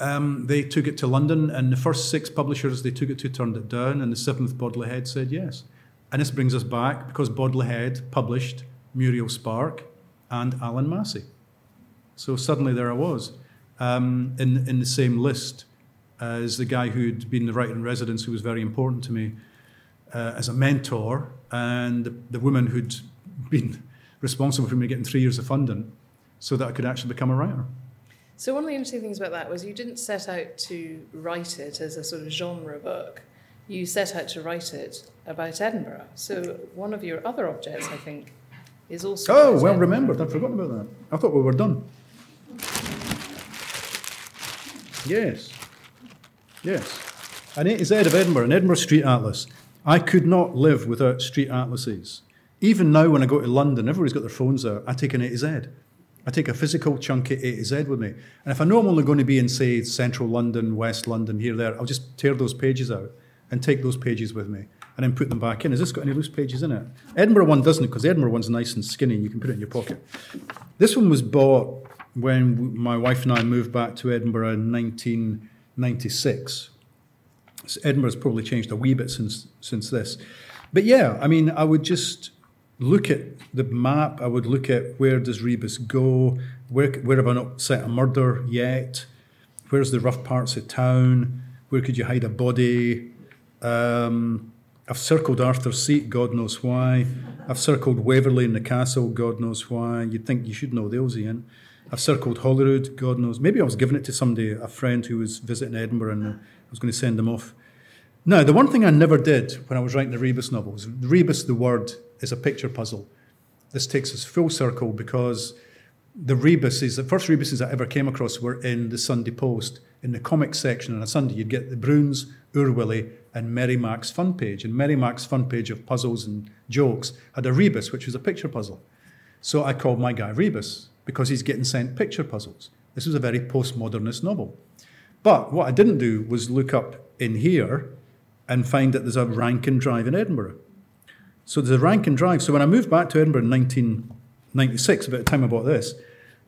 um, they took it to London, and the first six publishers they took it to turned it down, and the seventh, Bodley Head, said yes. And this brings us back, because Bodley Head published Muriel Spark and Alan Massey. So suddenly there I was, um, in, in the same list as the guy who'd been the writer-in-residence who was very important to me, Uh, as a mentor, and the, the woman who'd been responsible for me getting three years of funding so that I could actually become a writer. So one of the interesting things about that was you didn't set out to write it as a sort of genre book. You set out to write it about Edinburgh. So one of your other objects, I think, is also... Oh, well Edinburgh. Remembered. I'd forgotten about that. I thought we were done. Yes. Yes. An A to Z of Edinburgh, an Edinburgh Street Atlas. I could not live without street atlases. Even now when I go to London, everybody's got their phones out, I take an A to Z. I take a physical chunky A to Z with me. And if I know I'm only going to be in, say, central London, west London, here, there, I'll just tear those pages out and take those pages with me and then put them back in. Has this got any loose pages in it? Edinburgh one doesn't, because the Edinburgh one's nice and skinny and you can put it in your pocket. This one was bought when my wife and I moved back to Edinburgh in nineteen ninety-six. So Edinburgh's probably changed a wee bit since since this. But yeah, I mean, I would just look at the map. I would look at where does Rebus go? Where, where have I not set a murder yet? Where's the rough parts of town? Where could you hide a body? Um, I've circled Arthur's Seat, God knows why. I've circled Waverley and the Castle, God knows why. You'd think you should know those, Ian. I've circled Holyrood, God knows. Maybe I was giving it to somebody, a friend who was visiting Edinburgh, and I was going to send them off. Now, the one thing I never did when I was writing the Rebus novels, Rebus, the word, is a picture puzzle. This takes us full circle because the Rebuses, the first Rebuses I ever came across were in the Sunday Post, in the comic section. On a Sunday, you'd get the Bruins, Urwilly, and Mary Mack's fun page. And Mary Mack's fun page of puzzles and jokes had a Rebus, which was a picture puzzle. So I called my guy Rebus, because he's getting sent picture puzzles. This was a very postmodernist novel. But what I didn't do was look up in here and find that there's a Rankin Drive in Edinburgh. So there's a Rankin Drive. So when I moved back to Edinburgh in nineteen ninety-six, about the time I bought this,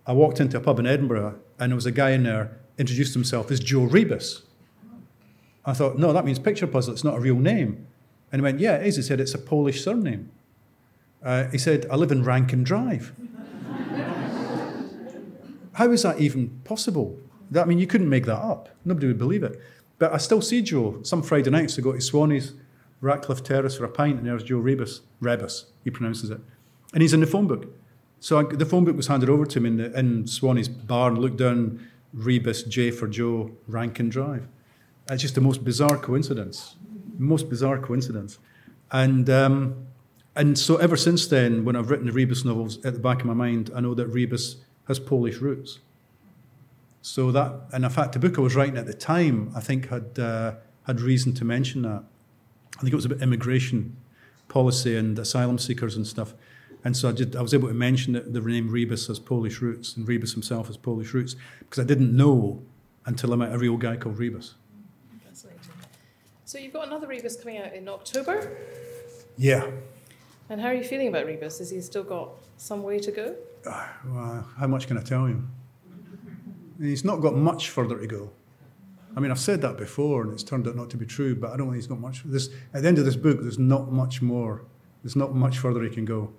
I walked into a pub in Edinburgh and there was a guy in there, introduced himself as Joe Rebus. I thought, no, that means picture puzzle, it's not a real name. And he went, yeah, it is. He said, it's a Polish surname. Uh, he said, I live in Rankin Drive. How is that even possible? I mean, you couldn't make that up. Nobody would believe it. But I still see Joe. Some Friday nights I go to Swanee's, Ratcliffe Terrace for a pint, and there's Joe Rebus. Rebus, he pronounces it. And he's in the phone book. So I, the phone book was handed over to him in, the, in Swanee's bar, and looked down, Rebus, J for Joe, Rankin Drive. It's just the most bizarre coincidence. Most bizarre coincidence. And um, and so ever since then, when I've written the Rebus novels, at the back of my mind, I know that Rebus has Polish roots. So that, and in fact, the book I was writing at the time, I think had uh, had reason to mention that. I think it was about immigration policy and asylum seekers and stuff. And so I did. I was able to mention that the name Rebus has Polish roots, and Rebus himself has Polish roots, because I didn't know until I met a real guy called Rebus. Fascinating. So you've got another Rebus coming out in October? Yeah. And how are you feeling about Rebus? Has he still got some way to go? Uh, well, how much can I tell you? He's not got much further to go. I mean, I've said that before, and it's turned out not to be true, but I don't think he's got much. This, at the end of this book, there's not much more. There's not much further he can go.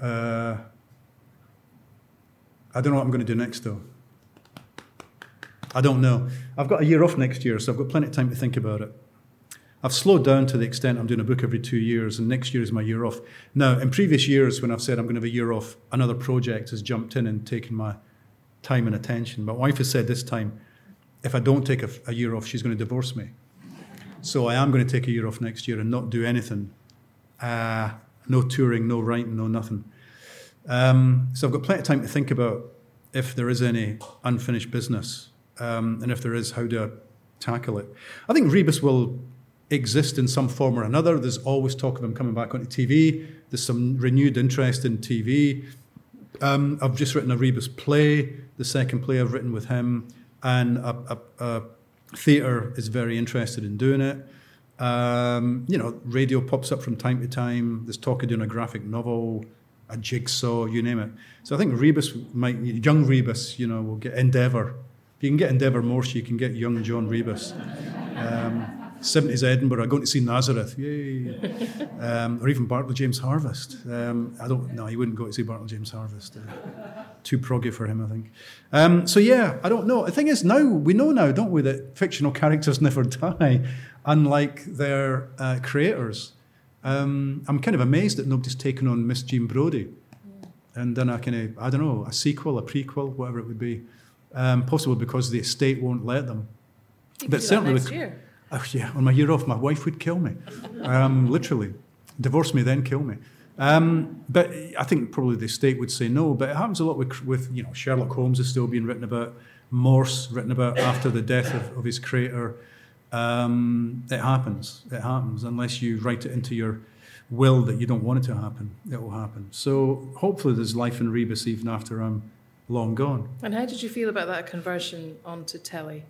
Uh, I don't know what I'm going to do next, though. I don't know. I've got a year off next year, so I've got plenty of time to think about it. I've slowed down to the extent I'm doing a book every two years, and next year is my year off. Now, in previous years, when I've said I'm going to have a year off, another project has jumped in and taken my time and attention. My wife has said this time, if I don't take a, a year off, she's going to divorce me. So I am going to take a year off next year and not do anything. Uh, no touring, no writing, no nothing. Um, so I've got plenty of time to think about if there is any unfinished business, um, and if there is, how do I tackle it? I think Rebus will exist in some form or another. There's always talk of him coming back onto T V. There's some renewed interest in T V. Um, I've just written a Rebus play, the second play I've written with him, and a, a, a theatre is very interested in doing it. Um, you know, radio pops up from time to time. There's talk of doing a graphic novel, a jigsaw, you name it. So I think Rebus might, young Rebus, you know, will get Endeavour. If you can get Endeavour Morse, you can get young John Rebus. Um, seventies Edinburgh, going to see Nazareth, yay! Um, or even Barclay James Harvest. Um, I don't know, he wouldn't go to see Barclay James Harvest. Uh, too proggy for him, I think. Um, so yeah, I don't know. The thing is, now, we know now, don't we, that fictional characters never die, unlike their uh, creators. Um, I'm kind of amazed that nobody's taken on Miss Jean Brodie. And then I kind of, I don't know, a sequel, a prequel, whatever it would be. Um, possibly because the estate won't let them. You but certainly next year. Oh, yeah, on my year off, my wife would kill me, um, literally. Divorce me, then kill me. Um, but I think probably the state would say no, but it happens a lot with, with, you know, Sherlock Holmes is still being written about, Morse written about after the death of, of his creator. Um, it happens, it happens, unless you write it into your will that you don't want it to happen, it will happen. So hopefully there's life in rebus even after I'm long gone. And how did you feel about that conversion onto telly?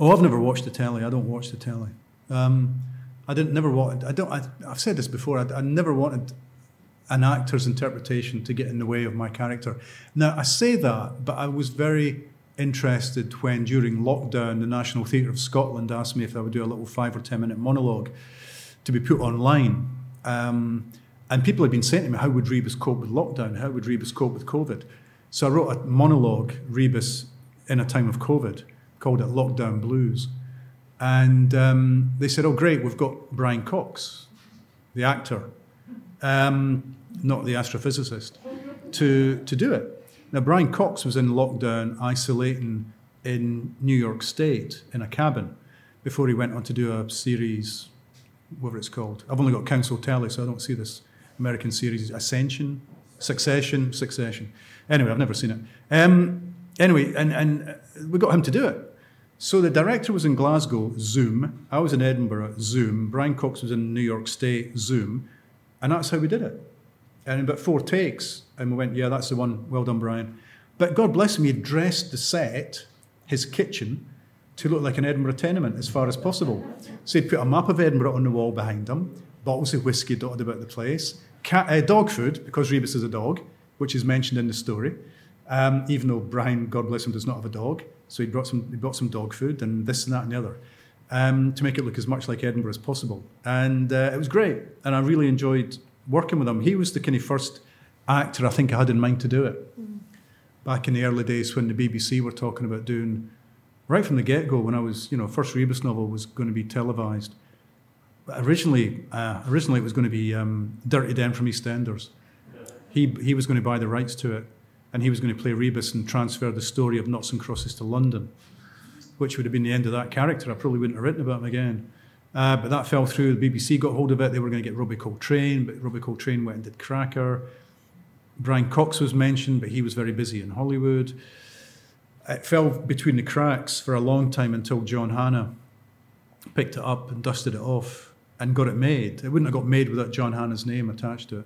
Oh, I've never watched the telly, I don't watch the telly. Um, I didn't, never want, I don't, I, I've said this before, I, I never wanted an actor's interpretation to get in the way of my character. Now, I say that, but I was very interested when, during lockdown, the National Theatre of Scotland asked me if I would do a little five or ten minute monologue to be put online. Um, and people had been saying to me, how would Rebus cope with lockdown? How would Rebus cope with COVID? So I wrote a monologue, Rebus in a Time of COVID, called it Lockdown Blues. And um, they said, oh, great, we've got Brian Cox, the actor, um, not the astrophysicist, to, to do it. Now, Brian Cox was in lockdown, isolating in New York State in a cabin before he went on to do a series, whatever it's called. I've only got Council Telly, so I don't see this American series. Ascension? Succession? Succession. Anyway, I've never seen it. Um, anyway, and, and we got him to do it. So the director was in Glasgow, Zoom. I was in Edinburgh, Zoom. Brian Cox was in New York State, Zoom. And that's how we did it. And in about four takes, and we went, yeah, that's the one. Well done, Brian. But God bless him, he dressed the set, his kitchen, to look like an Edinburgh tenement as far as possible. So he'd put a map of Edinburgh on the wall behind him, bottles of whiskey dotted about the place, cat, uh, dog food, because Rebus is a dog, which is mentioned in the story, um, even though Brian, God bless him, does not have a dog. So he brought some, he brought some dog food and this and that and the other, um, to make it look as much like Edinburgh as possible. And uh, it was great. And I really enjoyed working with him. He was the kind of first actor I think I had in mind to do it. Mm. Back in the early days when the B B C were talking about doing, right from the get-go, when I was, you know, first Rebus novel was going to be televised. But originally, uh, originally it was going to be um, Dirty Den from EastEnders. He, he was going to buy the rights to it. And he was going to play Rebus and transfer the story of Noughts and Crosses to London, which would have been the end of that character. I probably wouldn't have written about him again. Uh, but that fell through. The B B C got hold of it. They were going to get Robbie Coltrane, but Robbie Coltrane went and did Cracker. Brian Cox was mentioned, but he was very busy in Hollywood. It fell between the cracks for a long time until John Hannah picked it up and dusted it off and got it made. It wouldn't have got made without John Hannah's name attached to it.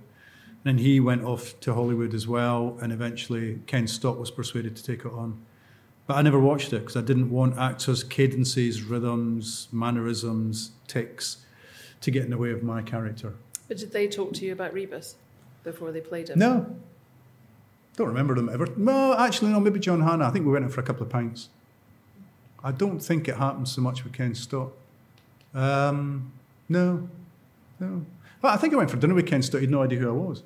And he went off to Hollywood as well, and eventually Ken Stott was persuaded to take it on. But I never watched it because I didn't want actors' cadences, rhythms, mannerisms, tics to get in the way of my character. But did they talk to you about Rebus before they played him? No. Don't remember them ever. No, actually, no, maybe John Hannah. I think we went in for a couple of pints. I don't think it happened so much with Ken Stott. Um, no, no. But I think I went for dinner with Ken Stott. He had no idea who I was.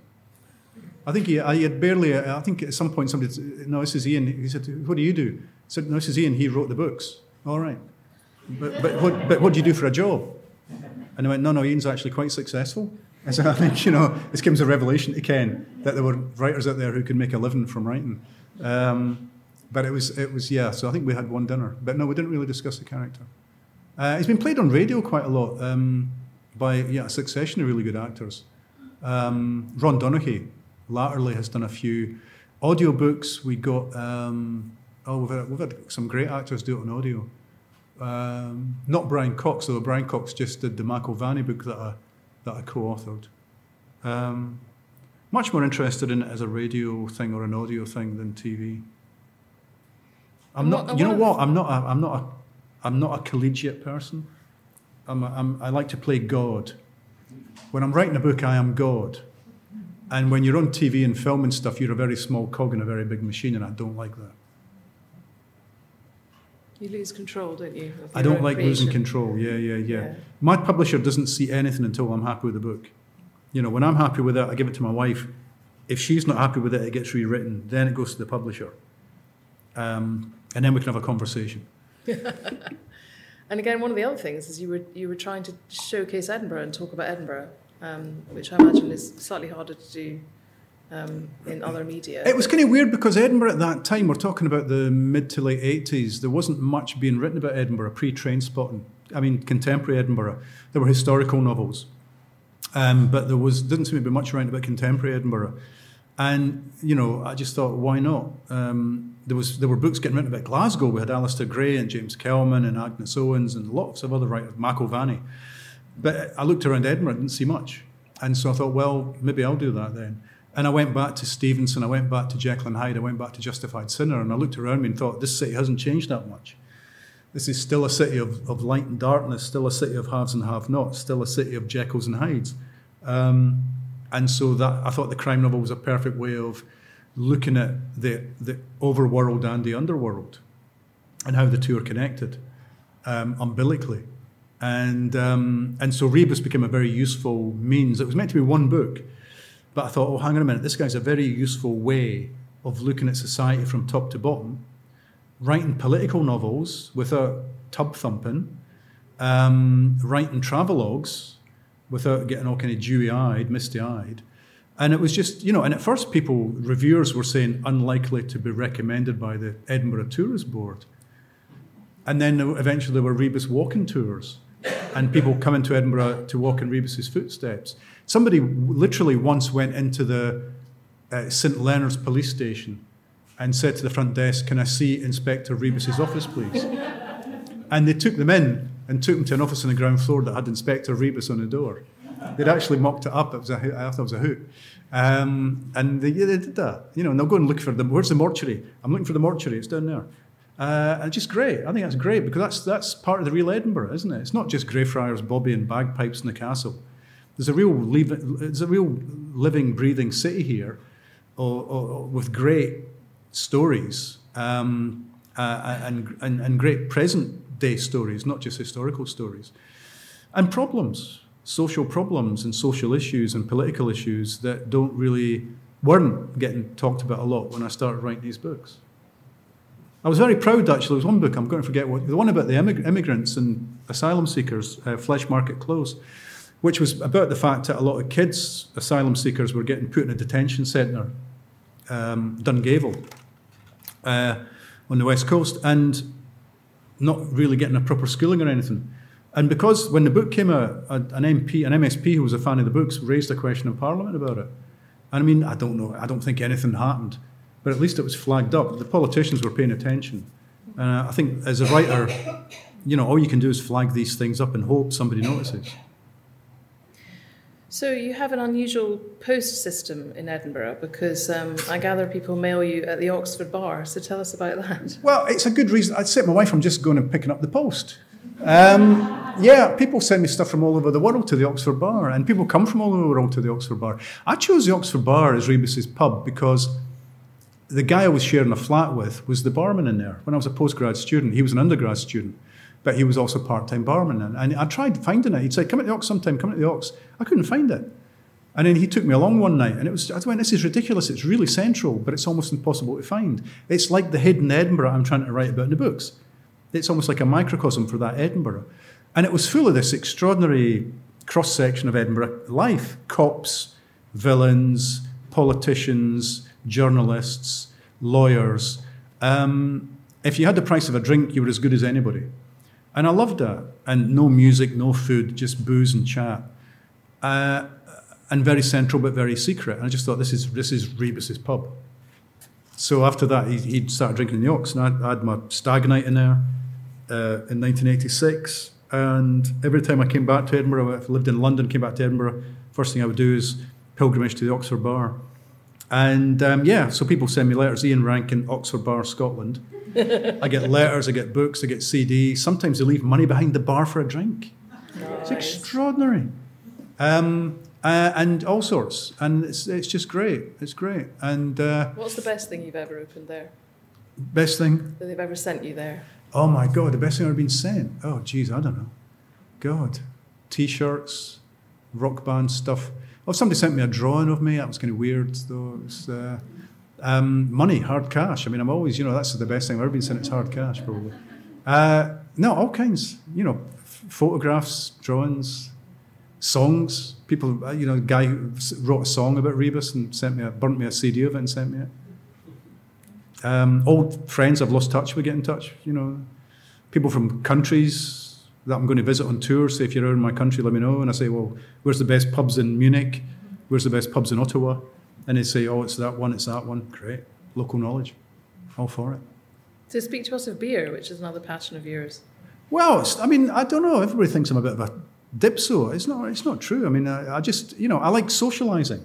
I think he, I, he had barely, I think at some point somebody said, no, this is Ian. He said, what do you do? I said, no, this is Ian. He wrote the books. All right. But but what, but what do you do for a job? And I went, no, no, Ian's actually quite successful. And so I think, you know, this came as a revelation to Ken that there were writers out there who could make a living from writing. Um, but it was, it was yeah, so I think we had one dinner. But no, we didn't really discuss the character. Uh, he's been played on radio quite a lot. Um, by yeah, a succession of really good actors. Um, Ron Donaghy latterly has done a few audiobooks. We got, um, oh, we've had, we've had some great actors do it on audio. Um, not Brian Cox, although Brian Cox just did the McIlvany book that I, that I co-authored. Um, much more interested in it as a radio thing or an audio thing than T V. I'm not, not you know what, I'm not a, I'm not a, I'm not a collegiate person. I'm, I'm, I like to play God. When I'm writing a book, I am God. And when you're on T V and film and stuff, you're a very small cog in a very big machine, and I don't like that. You lose control, don't you? I don't like creation. Losing control, yeah, yeah, yeah, yeah. My publisher doesn't see anything until I'm happy with the book. You know, when I'm happy with it, I give it to my wife. If she's not happy with it, it gets rewritten. Then it goes to the publisher. Um, and then we can have a conversation. And again, one of the other things is you were you were trying to showcase Edinburgh and talk about Edinburgh, um, which I imagine is slightly harder to do um, in other media. It was kind of weird because Edinburgh at that time, we're talking about the mid to late eighties, there wasn't much being written about Edinburgh, pre-Trainspotting. I mean, contemporary Edinburgh. There were historical novels. Um, but there was didn't seem to be much around about contemporary Edinburgh. And, you know, I just thought, why not? Um, there was there were books getting written about Glasgow. We had Alistair Gray and James Kelman and Agnes Owens and lots of other writers, Mac O'Vanny. But I looked around Edinburgh and didn't see much. And so I thought, well, maybe I'll do that then. And I went back to Stevenson, I went back to Jekyll and Hyde, I went back to Justified Sinner, and I looked around me and thought, this city hasn't changed that much. This is still a city of, of light and darkness, still a city of haves and have-nots, still a city of Jekylls and Hydes. Um, and so that I thought the crime novel was a perfect way of looking at the, the overworld and the underworld and how the two are connected um, umbilically. And um, and so Rebus became a very useful means. It was meant to be one book, but I thought, oh, hang on a minute, this guy's a very useful way of looking at society from top to bottom, writing political novels without tub thumping, um, writing travelogues without getting all kind of dewy-eyed, misty-eyed. And it was just, you know, and at first people, reviewers were saying, unlikely to be recommended by the Edinburgh Tourist Board. And then eventually there were Rebus walking tours and people coming to Edinburgh to walk in Rebus's footsteps. Somebody literally once went into the uh, Saint Leonard's police station and said to the front desk, can I see Inspector Rebus's office, please? And they took them in and took them to an office on the ground floor that had Inspector Rebus on the door. They'd actually mocked it up. It was a, I thought it was a hoot. Um, and they, they did that. You know, and they'll go and look for them. Where's the mortuary? I'm looking for the mortuary. It's down there. Uh, and just great. I think that's great because that's that's part of the real Edinburgh, isn't it? It's not just Greyfriars, Bobby and bagpipes in the castle. There's a real, leave, there's a real living, breathing city here, or, or, with great stories um, uh, and, and and great present day stories, not just historical stories, and problems, social problems and social issues and political issues that don't really weren't getting talked about a lot when I started writing these books. I was very proud, actually. There was one book, I'm going to forget what, the one about the immig- immigrants and asylum seekers, uh, Flesh Market Close, which was about the fact that a lot of kids, asylum seekers, were getting put in a detention centre, um, Dungavel, uh, on the West Coast, and not really getting a proper schooling or anything. And because when the book came out, a, an M P, an M S P who was a fan of the books, raised a question in Parliament about it. And I mean, I don't know, I don't think anything happened. But at least it was flagged up. The politicians were paying attention. And uh, I think as a writer, you know, all you can do is flag these things up and hope somebody notices. So you have an unusual post system in Edinburgh because um, I gather people mail you at the Oxford Bar. So tell us about that. Well, it's a good reason. I'd say to my wife, I'm just going and picking up the post. Um, yeah, people send me stuff from all over the world to the Oxford Bar. And people come from all over the world to the Oxford Bar. I chose the Oxford Bar as Rebus's pub because the guy I was sharing a flat with was the barman in there. When I was a postgrad student, he was an undergrad student, but he was also a part-time barman. And I tried finding it. He'd say, come at the Ox sometime, come at the Ox. I couldn't find it. And then he took me along one night, and it was, I went, this is ridiculous. It's really central, but it's almost impossible to find. It's like the hidden Edinburgh I'm trying to write about in the books. It's almost like a microcosm for that Edinburgh. And it was full of this extraordinary cross-section of Edinburgh life. Cops, villains, politicians, journalists, lawyers. Um, if you had the price of a drink, you were as good as anybody. And I loved that. And no music, no food, just booze and chat. Uh, and very central, but very secret. And I just thought, this is this is Rebus's pub. So after that, he, he started drinking the Ox. And I, I had my stag night in there uh, in nineteen eighty-six. And every time I came back to Edinburgh, if I lived in London, came back to Edinburgh, first thing I would do is pilgrimage to the Oxford Bar. And um, yeah, so people send me letters, Ian Rankin, Oxford Bar, Scotland. I get letters, I get books, I get C Ds. Sometimes they leave money behind the bar for a drink. Nice. It's extraordinary. Um, uh, and all sorts. And it's it's just great. It's great. And uh, what's the best thing you've ever opened there? Best thing? That they've ever sent you there. Oh my God, the best thing I've ever been sent. Oh, geez, I don't know. God. T-shirts, rock band stuff. Oh, somebody sent me a drawing of me. That was kind of weird, though. It was, uh, um, money, hard cash. I mean, I'm always, you know, that's the best thing I've ever been sent. It's hard cash, probably. Uh, no, all kinds. You know, f- photographs, drawings, songs. People, you know, a guy who wrote a song about Rebus and sent me, a, burnt me a C D of it and sent me it. Um, old friends I've lost touch with get in touch. You know, people from countries, that I'm going to visit on tour. Say, if you're out in my country, let me know. And I say, well, where's the best pubs in Munich? Where's the best pubs in Ottawa? And they say, oh, it's that one, it's that one. Great. Local knowledge. All for it. So speak to us of beer, which is another passion of yours. Well, it's, I mean, I don't know. Everybody thinks I'm a bit of a dipso. It's not, it's not true. I mean, I, I just, you know, I like socialising.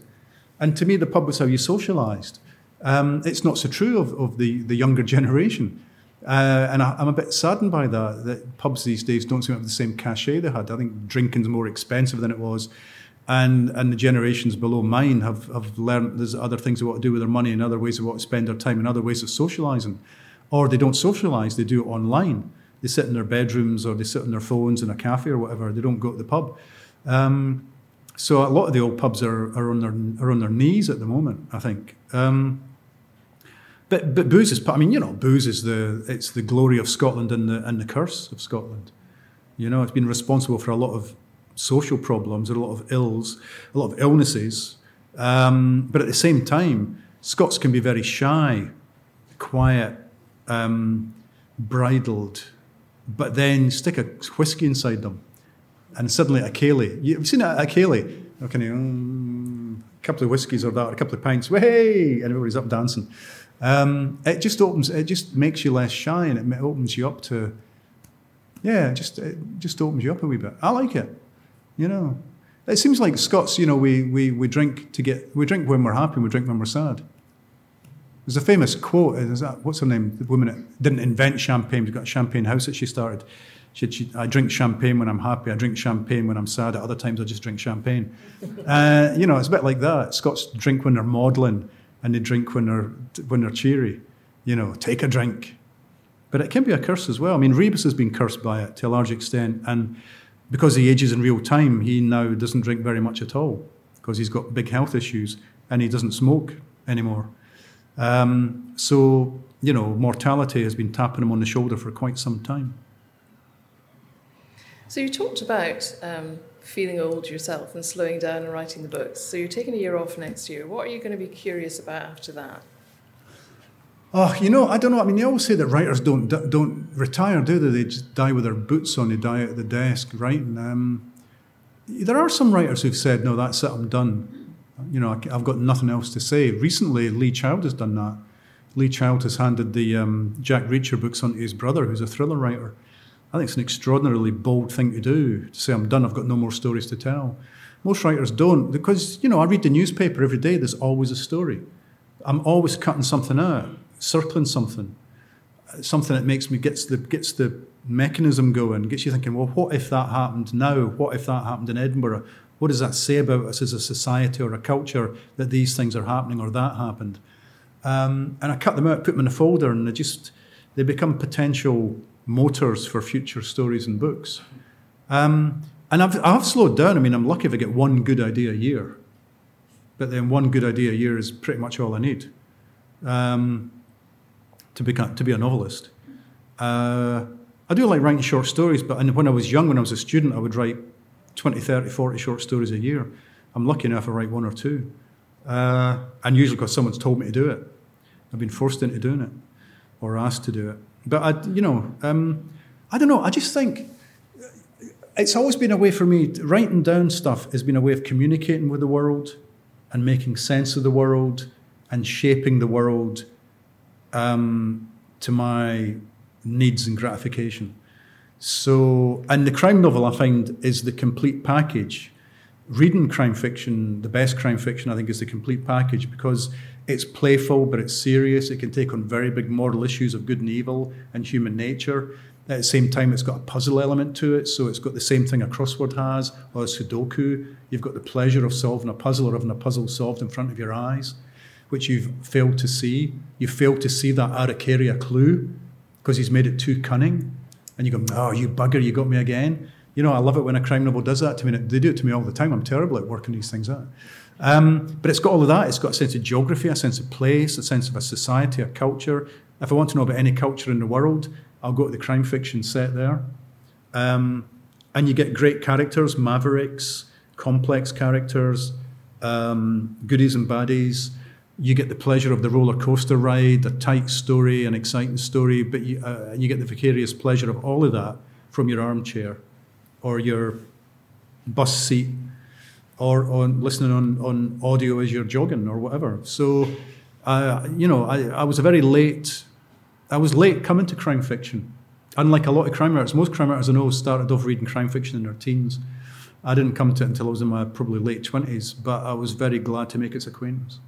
And to me, the pub was how you socialised. Um, it's not so true of, of the, the younger generation. Uh, and I, I'm a bit saddened by that, that pubs these days don't seem to have the same cachet they had. I think drinking's more expensive than it was. And and the generations below mine have, have learned there's other things they want to do with their money and other ways they want to spend their time and other ways of socialising. Or they don't socialise, they do it online. They sit in their bedrooms or they sit on their phones in a cafe or whatever. They don't go to the pub. Um, so a lot of the old pubs are, are, on, their, are on their knees at the moment, I think. Um, But, but booze is, I mean, you know, booze is the, it's the glory of Scotland and the and the curse of Scotland. You know, it's been responsible for a lot of social problems, a lot of ills, a lot of illnesses. Um, but at the same time, Scots can be very shy, quiet, um, bridled, but then stick a whiskey inside them. And suddenly a Cayley, you've seen a, a Cayley, okay, um, a couple of whiskies or that, or a couple of pints, way, and everybody's up dancing. Um, it just opens, it just makes you less shy and it opens you up to, yeah, it just, it just opens you up a wee bit. I like it, you know. It seems like Scots, you know, we, we, we drink to get, we drink when we're happy and we drink when we're sad. There's a famous quote, is that, what's her name, the woman that didn't invent champagne, she's got a champagne house that she started. She, had, she I drink champagne when I'm happy, I drink champagne when I'm sad, at other times I just drink champagne. uh, you know, it's a bit like that. Scots drink when they're maudlin. And they drink when they're when they're cheery, you know. Take a drink, but it can be a curse as well. I mean, Rebus has been cursed by it to a large extent, and because he ages in real time, he now doesn't drink very much at all because he's got big health issues and he doesn't smoke anymore. Um, so you know, mortality has been tapping him on the shoulder for quite some time. So you talked about Um feeling old yourself and slowing down and writing the books. So you're taking a year off next year. What are you going to be curious about after that? Oh, you know, I don't know. I mean, they always say that writers don't don't retire, do they? They just die with their boots on. They die at the desk writing. Um, there are some writers who've said, no, that's it, I'm done. You know, I've got nothing else to say. Recently, Lee Child has done that. Lee Child has handed the um, Jack Reacher books on to his brother, who's a thriller writer. I think it's an extraordinarily bold thing to do, to say, I'm done, I've got no more stories to tell. Most writers don't, because, you know, I read the newspaper every day, there's always a story. I'm always cutting something out, circling something, something that makes me, gets the gets the mechanism going, gets you thinking, well, what if that happened now? What if that happened in Edinburgh? What does that say about us as a society or a culture that these things are happening or that happened? Um, and I cut them out, put them in a folder, and they just, they become potential motors for future stories and books. Um, and I've, I've slowed down. I mean, I'm lucky if I get one good idea a year. But then one good idea a year is pretty much all I need um, to be, to be a novelist. Uh, I do like writing short stories, but when I was young, when I was a student, I would write twenty, thirty, forty short stories a year. I'm lucky enough to write one or two. Uh, and usually because someone's told me to do it. I've been forced into doing it or asked to do it. But, I, you know, um, I don't know. I just think it's always been a way for me. Writing down stuff has been a way of communicating with the world and making sense of the world and shaping the world um, to my needs and gratification. So, and the crime novel, I find, is the complete package. Reading crime fiction, the best crime fiction, I think, is the complete package because it's playful, but it's serious. It can take on very big moral issues of good and evil and human nature. At the same time, it's got a puzzle element to it, so it's got the same thing a crossword has, or a Sudoku. You've got the pleasure of solving a puzzle or having a puzzle solved in front of your eyes, which you've failed to see. You failed to see that Araucaria clue because he's made it too cunning. And you go, oh, you bugger, you got me again. You know, I love it when a crime novel does that to me. They do it to me all the time. I'm terrible at working these things out. Um, but it's got all of that. It's got a sense of geography, a sense of place, a sense of a society, a culture. If I want to know about any culture in the world, I'll go to the crime fiction set there. Um, and you get great characters, mavericks, complex characters, um, goodies and baddies. You get the pleasure of the roller coaster ride, a tight story, an exciting story, but you, uh, you get the vicarious pleasure of all of that from your armchair. or your bus seat, or on listening on, on audio as you're jogging or whatever. So, uh, you know, I, I was a very late, I was late coming to crime fiction. Unlike a lot of crime writers, most crime writers I know started off reading crime fiction in their teens. I didn't come to it until I was in my probably late twenties, but I was very glad to make its acquaintance.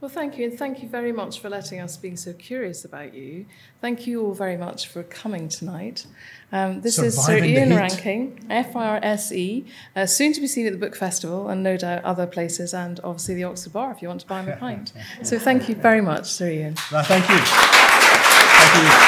Well, thank you, and thank you very much for letting us be so curious about you. Thank you all very much for coming tonight. Um, this Surviving is Sir Ian Rankin, F R S E, uh, soon to be seen at the Book Festival and no doubt other places, and obviously the Oxford Bar if you want to buy him a pint. So thank you very much, Sir Ian. No, thank you. Thank you.